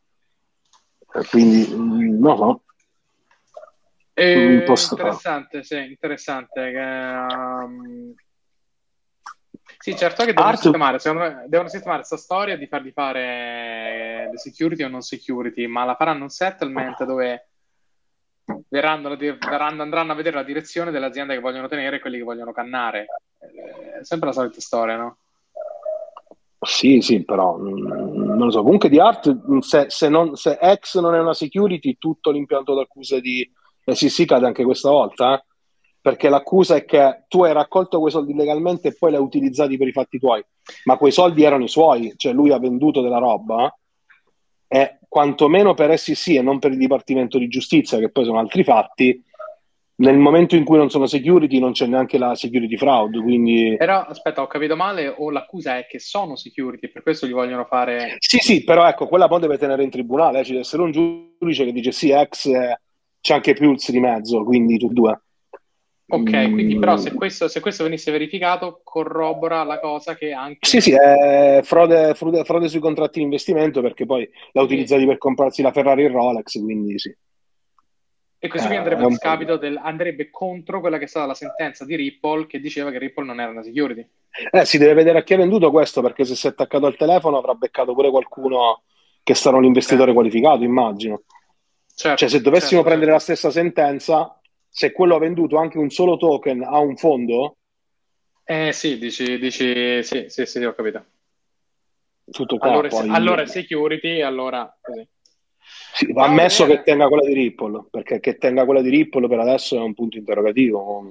quindi no. Interessante, sì, interessante. Sì, certo che devono sistemare. Secondo me devono sistemare questa storia di fargli fare le security o non security, ma la faranno un settlement dove andranno a vedere la direzione dell'azienda che vogliono tenere e quelli che vogliono cannare. È sempre la solita storia, no? Sì, però non lo so. Comunque di Art, se X non è una security, tutto l'impianto d'accusa di SEC cade anche questa volta, perché l'accusa è che tu hai raccolto quei soldi illegalmente e poi li hai utilizzati per i fatti tuoi, ma quei soldi erano i suoi, cioè lui ha venduto della roba e quantomeno per SEC e non per il Dipartimento di Giustizia, che poi sono altri fatti, nel momento in cui non sono security non c'è neanche la security fraud, quindi... Però, aspetta, ho capito male, o l'accusa è che sono security, per questo gli vogliono fare... Sì, però ecco, quella poi deve tenere in tribunale, ci deve essere un giudice che dice sì, ex... c'è anche Pulse di mezzo, quindi tutti e due. Ok, quindi però se questo venisse verificato corrobora la cosa che anche... Sì, è frode sui contratti di investimento, perché poi l'ha utilizzati per comprarsi la Ferrari e il Rolex, quindi sì. E questo qui andrebbe a scapito andrebbe contro quella che è stata la sentenza di Ripple, che diceva che Ripple non era una security. Si deve vedere a chi ha venduto questo, perché se si è attaccato al telefono avrà beccato pure qualcuno che sarà un investitore qualificato, immagino. Certo, cioè se dovessimo prendere la stessa sentenza, se quello ha venduto anche un solo token a un fondo... sì, dici sì, ho capito. Tutto qua, allora security, allora... Così. Sì, va ammesso che tenga quella di Ripple, perché che tenga quella di Ripple per adesso è un punto interrogativo.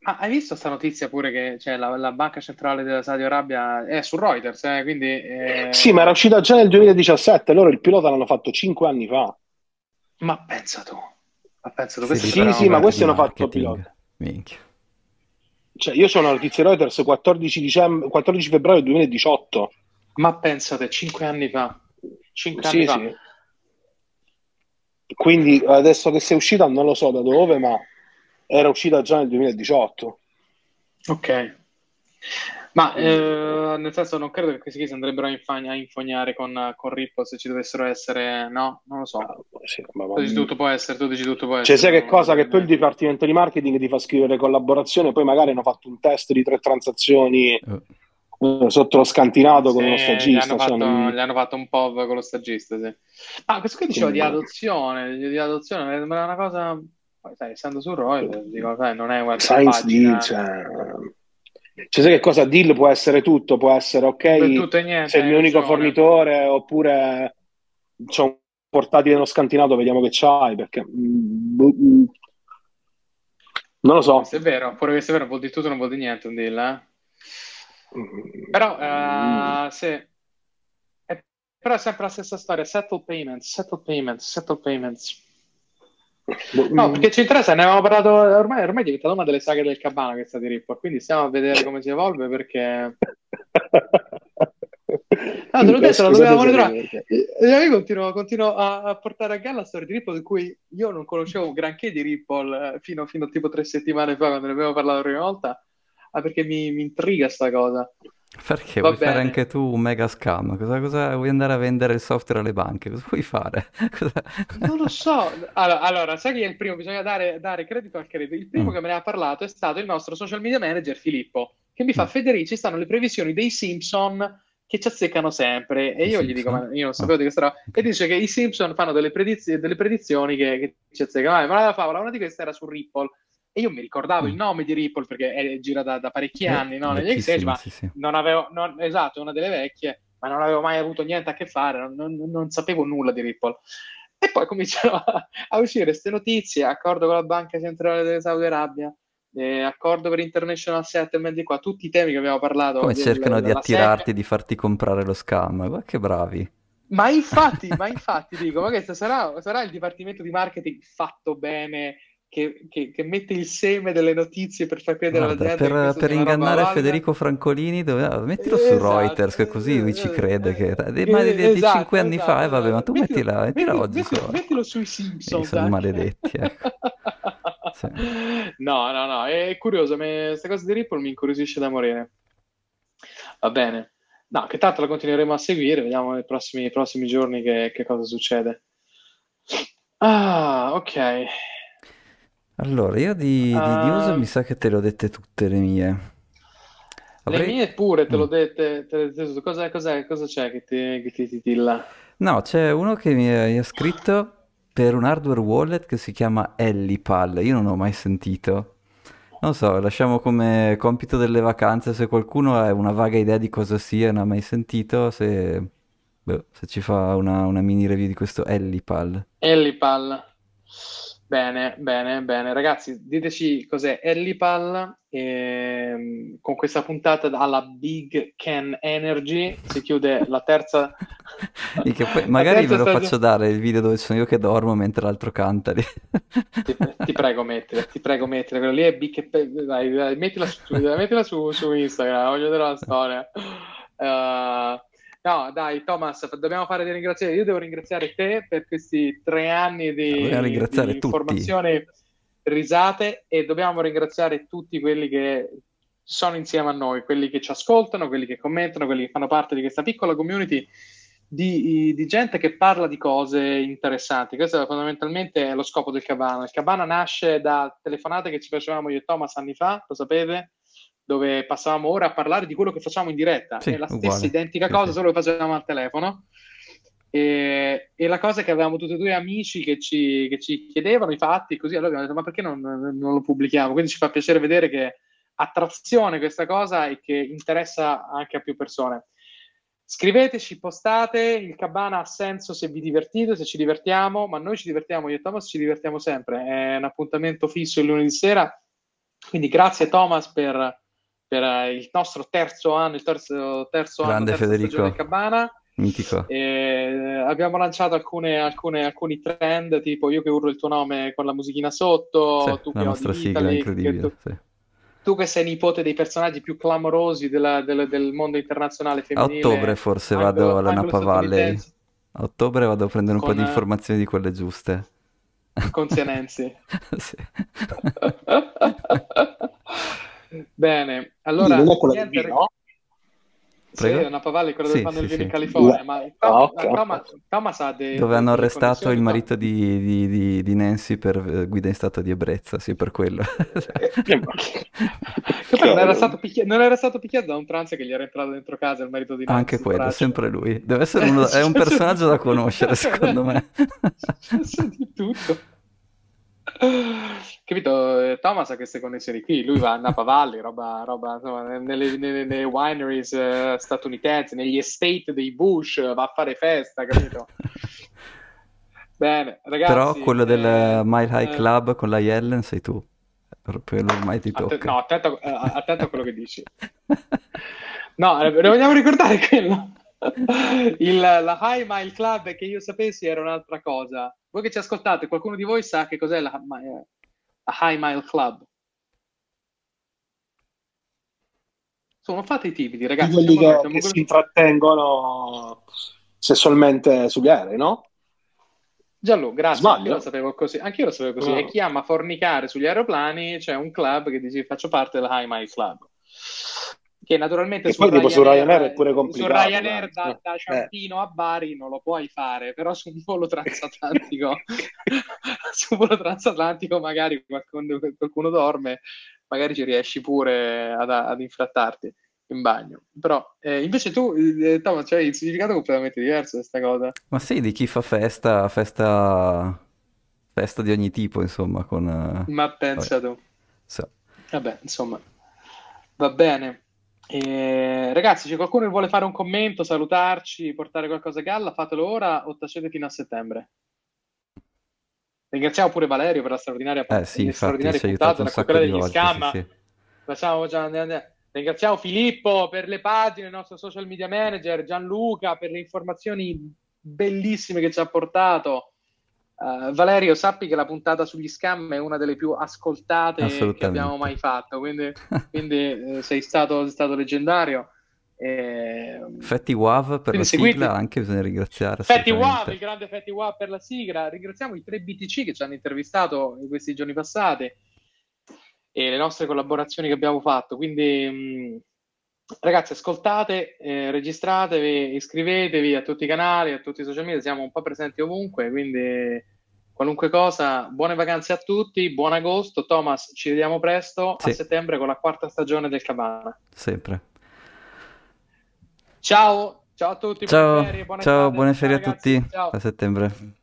Ma hai visto sta notizia pure che cioè, la banca centrale della Saudi Arabia è su Reuters, quindi... Sì, ma era uscita già nel 2017, loro il pilota l'hanno fatto 5 anni fa. Ma pensa tu, sì, ma questi hanno fatto pilota. Minchia. Cioè, io sono la notizia Reuters 14 febbraio 2018. Ma pensate, 5 anni fa. Quindi adesso che sei uscita non lo so da dove, ma era uscita già nel 2018. Ok. Ma nel senso non credo che questi qui si andrebbero a infognare con Ripple se ci dovessero essere, no? Non lo so. Ah, sì, tu dici tutto può essere, tu dici tutto può essere. Cioè, sai che cosa? Che poi il dipartimento di marketing ti fa scrivere collaborazione, poi magari hanno fatto un test di 3 transazioni sotto lo scantinato, sì, con uno stagista. Gli hanno fatto un POV con lo stagista, sì. Ah, questo qui diceva di adozione, ma è una cosa... Poi, sai, essendo su Reuters, dico, sai, non è una Science pagina... Cioè, sai che cosa? Deal può essere tutto, può essere ok, tutto e niente, sei il mio unico fornitore, oppure c'ho un portatile nello scantinato, vediamo che c'hai, perché non lo so. Questo è vero, pure questo è vero, vuol dire tutto, non vuol dire niente un deal, Però sì. Però è sempre la stessa storia, settle payments. No, perché ci interessa, ne avevamo parlato, ormai è diventata una delle saghe del Cabana questa di Ripple, quindi stiamo a vedere come si evolve, perché no, te l'ho detto, la dovevamo ritrovare. Io continuo a portare a galla la storia di Ripple, di cui io non conoscevo granché di Ripple fino a tipo 3 settimane fa, quando ne abbiamo parlato la prima volta, perché mi intriga sta cosa. Perché vuoi fare anche tu un mega scam? Cosa vuoi andare a vendere il software alle banche? Cosa vuoi fare? Non lo so. Allora, sai chi è il primo? Bisogna dare credito al credito. Il primo che me ne ha parlato è stato il nostro social media manager Filippo, che mi fa: Federici, stanno le previsioni dei Simpson che ci azzeccano sempre. E io gli dico: ma io non sapevo di questa roba. E dice che i Simpson fanno delle predizioni che ci azzeccano. Ma la favola, una di queste era su Ripple. E io mi ricordavo il nome di Ripple perché gira da parecchi anni, no? Negli Exchange, ma sì. Esatto, una delle vecchie, ma non avevo mai avuto niente a che fare, non sapevo nulla di Ripple. E poi cominciano a uscire queste notizie: accordo con la Banca Centrale della Saudi Arabia, accordo per international settlement, di qua, tutti i temi che abbiamo parlato. Come cercano di attirarti, di farti comprare lo scam, ma che bravi! Ma infatti dico, ma questo sarà il dipartimento di marketing fatto bene, che mette il seme delle notizie per far credere alla gente per ingannare Federico Francolini. Mettilo su Reuters, che così lui ci crede. Di 5 anni fa, vabbè, ma tu mettila oggi. Mettilo sui Simpson. Sono maledetti. Sì. No, è curioso. Questa cosa di Ripple mi incuriosisce da morire. Va bene. No, che tanto la continueremo a seguire. Vediamo nei prossimi giorni che cosa succede. Ah, ok. Allora, io di uso mi sa che te le ho dette tutte le mie. Le mie pure te l'ho dette. Cosa c'è che ti titilla? No, c'è uno che mi ha scritto per un hardware wallet che si chiama Ellipal. Io non ho mai sentito. Non so, lasciamo come compito delle vacanze. Se qualcuno ha una vaga idea di cosa sia e non ha mai sentito, se ci fa una mini review di questo Ellipal. Bene, ragazzi, diteci cos'è Ellipal. Con questa puntata alla Big Ken Energy si chiude la terza. Magari ve lo faccio dare il video dove sono io che dormo mentre l'altro canta lì. Ti prego mettila, quello lì è Big. Dai, mettila su Instagram, voglio vedere la storia. No, dai, Thomas, dobbiamo fare dei ringraziamenti. Io devo ringraziare te per questi 3 anni di informazioni, risate, e dobbiamo ringraziare tutti quelli che sono insieme a noi, quelli che ci ascoltano, quelli che commentano, quelli che fanno parte di questa piccola community di gente che parla di cose interessanti. Questo è fondamentalmente lo scopo del Cabana. Il Cabana nasce da telefonate che ci facevamo io e Thomas anni fa, lo sapete? Dove passavamo ore a parlare di quello che facciamo in diretta, sì, è la stessa identica cosa, solo che facevamo al telefono, e la cosa è che avevamo tutti e 2 amici che ci chiedevano i fatti, così allora abbiamo detto: ma perché non lo pubblichiamo? Quindi ci fa piacere vedere che ha trazione questa cosa e che interessa anche a più persone. Scriveteci, postate, il Cabana ha senso se vi divertite, se ci divertiamo, ma noi ci divertiamo, io e Thomas ci divertiamo sempre, è un appuntamento fisso il lunedì sera, quindi grazie Thomas per il nostro terzo anno Federico del Cabana. Mitico. Abbiamo lanciato alcuni trend, tipo io che urlo il tuo nome con la musichina sotto, sì, tu la che nostra sigla Vitalik, incredibile, tu che sei nipote dei personaggi più clamorosi del mondo internazionale femminile. A ottobre forse vado alla Napa Valley. A ottobre vado a prendere un po' di informazioni di quelle giuste. con sia Nancy. Sì. Bene, allora sì, Napa Valley, quello dove fanno il vino in California. Ma Thomas ha dei... Dove hanno arrestato il marito di Nancy per guida in stato di ebbrezza, sì, per quello. Non era stato picchiato da un trans che gli era entrato dentro casa, il marito di Nancy. Anche quello, braccio. Sempre lui. Deve essere è un personaggio da conoscere, secondo me. C'è di tutto. Capito? Thomas ha queste connessioni qui, lui va a Napa Valley, roba insomma, nelle wineries statunitensi, negli estate dei Bush, va a fare festa, capito? Bene, ragazzi. Però quello del Mile High Club con la Yellen sei tu, quello ormai ti tocca. Attento a quello che dici. No, vogliamo ricordare quello. La High Mile Club, che io sapessi, era un'altra cosa. Voi che ci ascoltate, qualcuno di voi sa che cos'è la High Mile Club? Sono fatti i timidi, ragazzi. Quelli che si intrattengono sessualmente sugli aerei, no? Giallo, grazie. Sbaglio. Anch'io lo sapevo così. No. E chi ama fornicare sugli aeroplani, c'è un club che dice faccio parte della High Mile Club. Che naturalmente su Ryanair è pure complicato. Su Ryanair da Ciampino a Bari non lo puoi fare, però su un volo transatlantico magari qualcuno dorme, magari ci riesci pure ad infrattarti in bagno. Però invece tu, Thomas, c'hai il significato completamente diverso di questa cosa. Ma sì, di chi fa festa di ogni tipo, insomma, con... Ma pensa tu. So. Vabbè, insomma, va bene. Ragazzi, c'è qualcuno che vuole fare un commento, salutarci, portare qualcosa a galla? Fatelo ora o tacete fino a settembre. Ringraziamo pure Valerio per la straordinaria puntata, la quella degli scam. Ringraziamo Filippo per le pagine, il nostro social media manager, Gianluca per le informazioni bellissime che ci ha portato. Valerio, sappi che la puntata sugli scam è una delle più ascoltate che abbiamo mai fatto, quindi sei stato leggendario. Fatty Wav per la sigla, anche bisogna ringraziare Fatty Wav, il grande Fatty Wav per la sigla. Ringraziamo i 3BTC che ci hanno intervistato in questi giorni passati e le nostre collaborazioni che abbiamo fatto, quindi ragazzi, ascoltate, registratevi, iscrivetevi a tutti i canali, a tutti i social media, siamo un po' presenti ovunque, quindi qualunque cosa, buone vacanze a tutti, buon agosto. Thomas, ci vediamo presto a settembre con la quarta stagione del Cabana. Sempre. Ciao a tutti, ciao, buone ferie a tutti, ciao. A settembre.